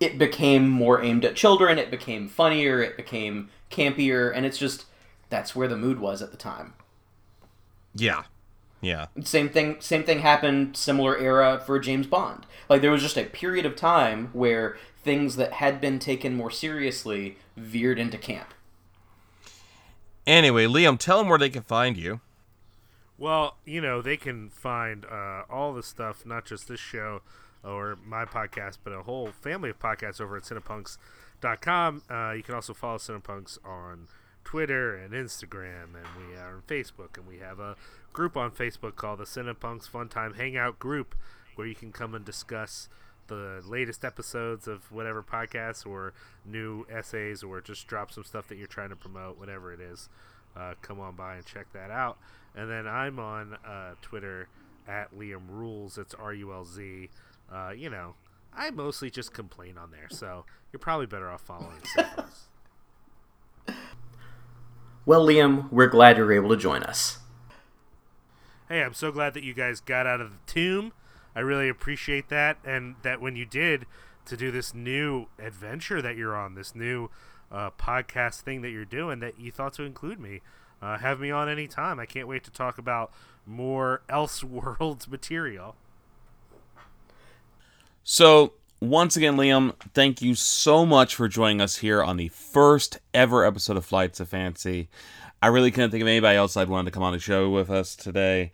it became more aimed at children, it became funnier, it became campier, and it's just, that's where the mood was at the time. Yeah. Yeah. Same thing same thing happened, similar era for James Bond. Like, there was just a period of time where things that had been taken more seriously veered into camp. Anyway, Liam, tell them where they can find you. Well, you know, they can find uh, all the stuff, not just this show or my podcast, but a whole family of podcasts over at cinepunks dot com. Uh, you can also follow Cinepunks on Twitter and Instagram, and we are on Facebook, and we have a group on Facebook called the Cinepunks Fun Time Hangout Group, where you can come and discuss the latest episodes of whatever podcasts or new essays, or just drop some stuff that you're trying to promote, whatever it is. Uh, come on by and check that out. And then I'm on uh, Twitter at Liam Rules. It's R U L Z. Uh, you know, I mostly just complain on there, so you're probably better off following Cinepunks. Well, Liam, we're glad you were able to join us. Hey, I'm so glad that you guys got out of the tomb. I really appreciate that, and that when you did, to do this new adventure that you're on, this new uh, podcast thing that you're doing, that you thought to include me. Uh, have me on any time. I can't wait to talk about more Elseworlds material. So... Once again, Liam, thank you so much for joining us here on the first ever episode of Flights of Fancy. I really couldn't think of anybody else I'd wanted to come on the show with us today.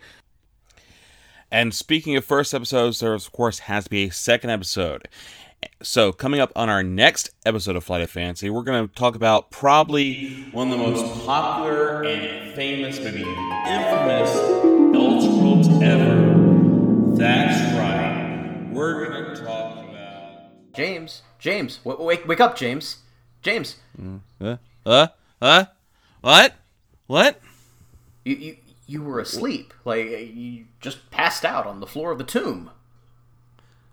And speaking of first episodes, there, of course, has to be a second episode. So coming up on our next episode of Flights of Fancy, we're going to talk about probably one of the most popular and famous, maybe infamous, Elseworlds ever. That's right. We're going to talk... James, James, w- wake, wake up, James, James. Uh, uh, uh, what, what? You, you, you were asleep. Like, you just passed out on the floor of the tomb.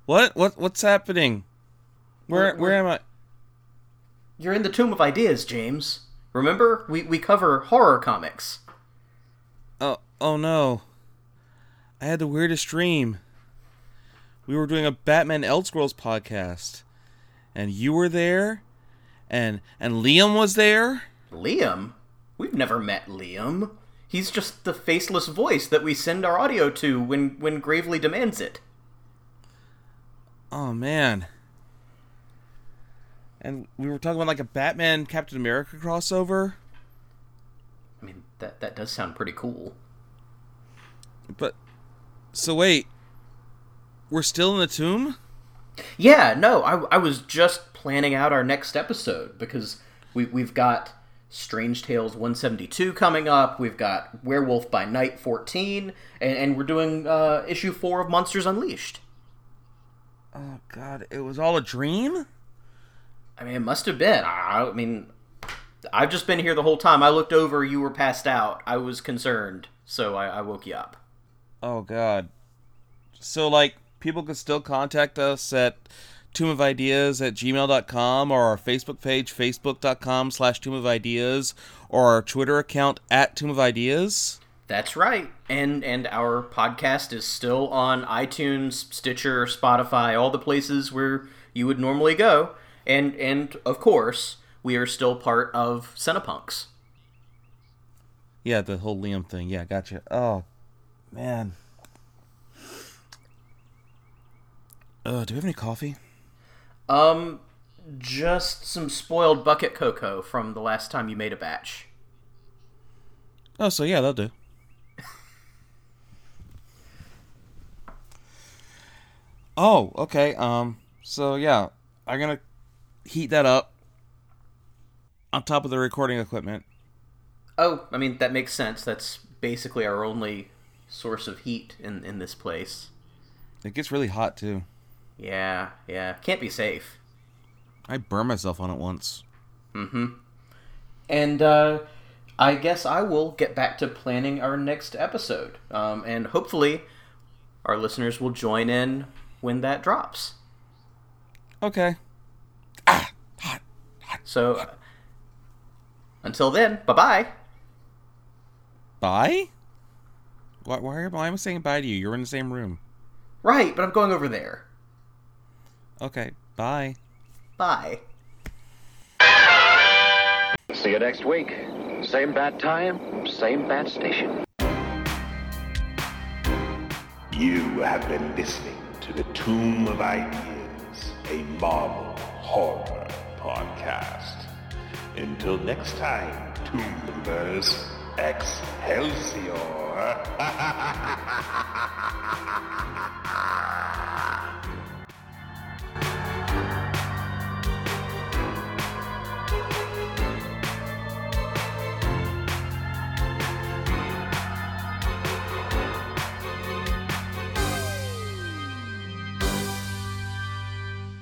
What, what, what's happening? Where, we're, where am I? You're in the Tomb of Ideas, James. Remember, we we cover horror comics. Oh, oh no! I had the weirdest dream. We were doing a Batman Elseworlds podcast, and you were there, and and Liam was there. Liam? We've never met Liam. He's just the faceless voice that we send our audio to when, when Gravely demands it. Oh, man. And we were talking about like a Batman Captain America crossover. I mean, that that does sound pretty cool. But so wait, we're still in the tomb? Yeah, no, I I was just planning out our next episode because we we've got Strange Tales one seventy-two coming up. We've got Werewolf by Night fourteen, and, and we're doing uh, issue four of Monsters Unleashed. Oh God, it was all a dream? I mean, it must have been. I, I mean, I've just been here the whole time. I looked over, you were passed out. I was concerned, so I, I woke you up. Oh God. So like, people could still contact us at tomb of ideas at gmail dot com or our Facebook page, facebook dot com slash tomb of ideas, or our Twitter account at Tomb of Ideas. That's right. And and our podcast is still on iTunes, Stitcher, Spotify, all the places where you would normally go. And and of course, we are still part of Cinepunks. Yeah, the whole Liam thing. Yeah, gotcha. Oh, man. Uh, do we have any coffee? Um, just some spoiled bucket cocoa from the last time you made a batch. Oh, so yeah, that'll do. Oh, okay, um, so yeah, I'm gonna heat that up on top of the recording equipment. Oh, I mean, that makes sense. That's basically our only source of heat in, in this place. It gets really hot, too. Yeah, yeah. Can't be safe. I burned myself on it once. Mm-hmm. And, uh, I guess I will get back to planning our next episode. Um, and hopefully our listeners will join in when that drops. Okay. Ah! Hot! Hot! So, uh, until then, bye-bye! Bye? Why, why, why am I saying bye to you? You're in the same room. Right, but I'm going over there. Okay, bye. Bye. See you next week. Same bat time, same bat station. You have been listening to The Tomb of Ideas, a Marvel horror podcast. Until next time, Tombers, Excelsior!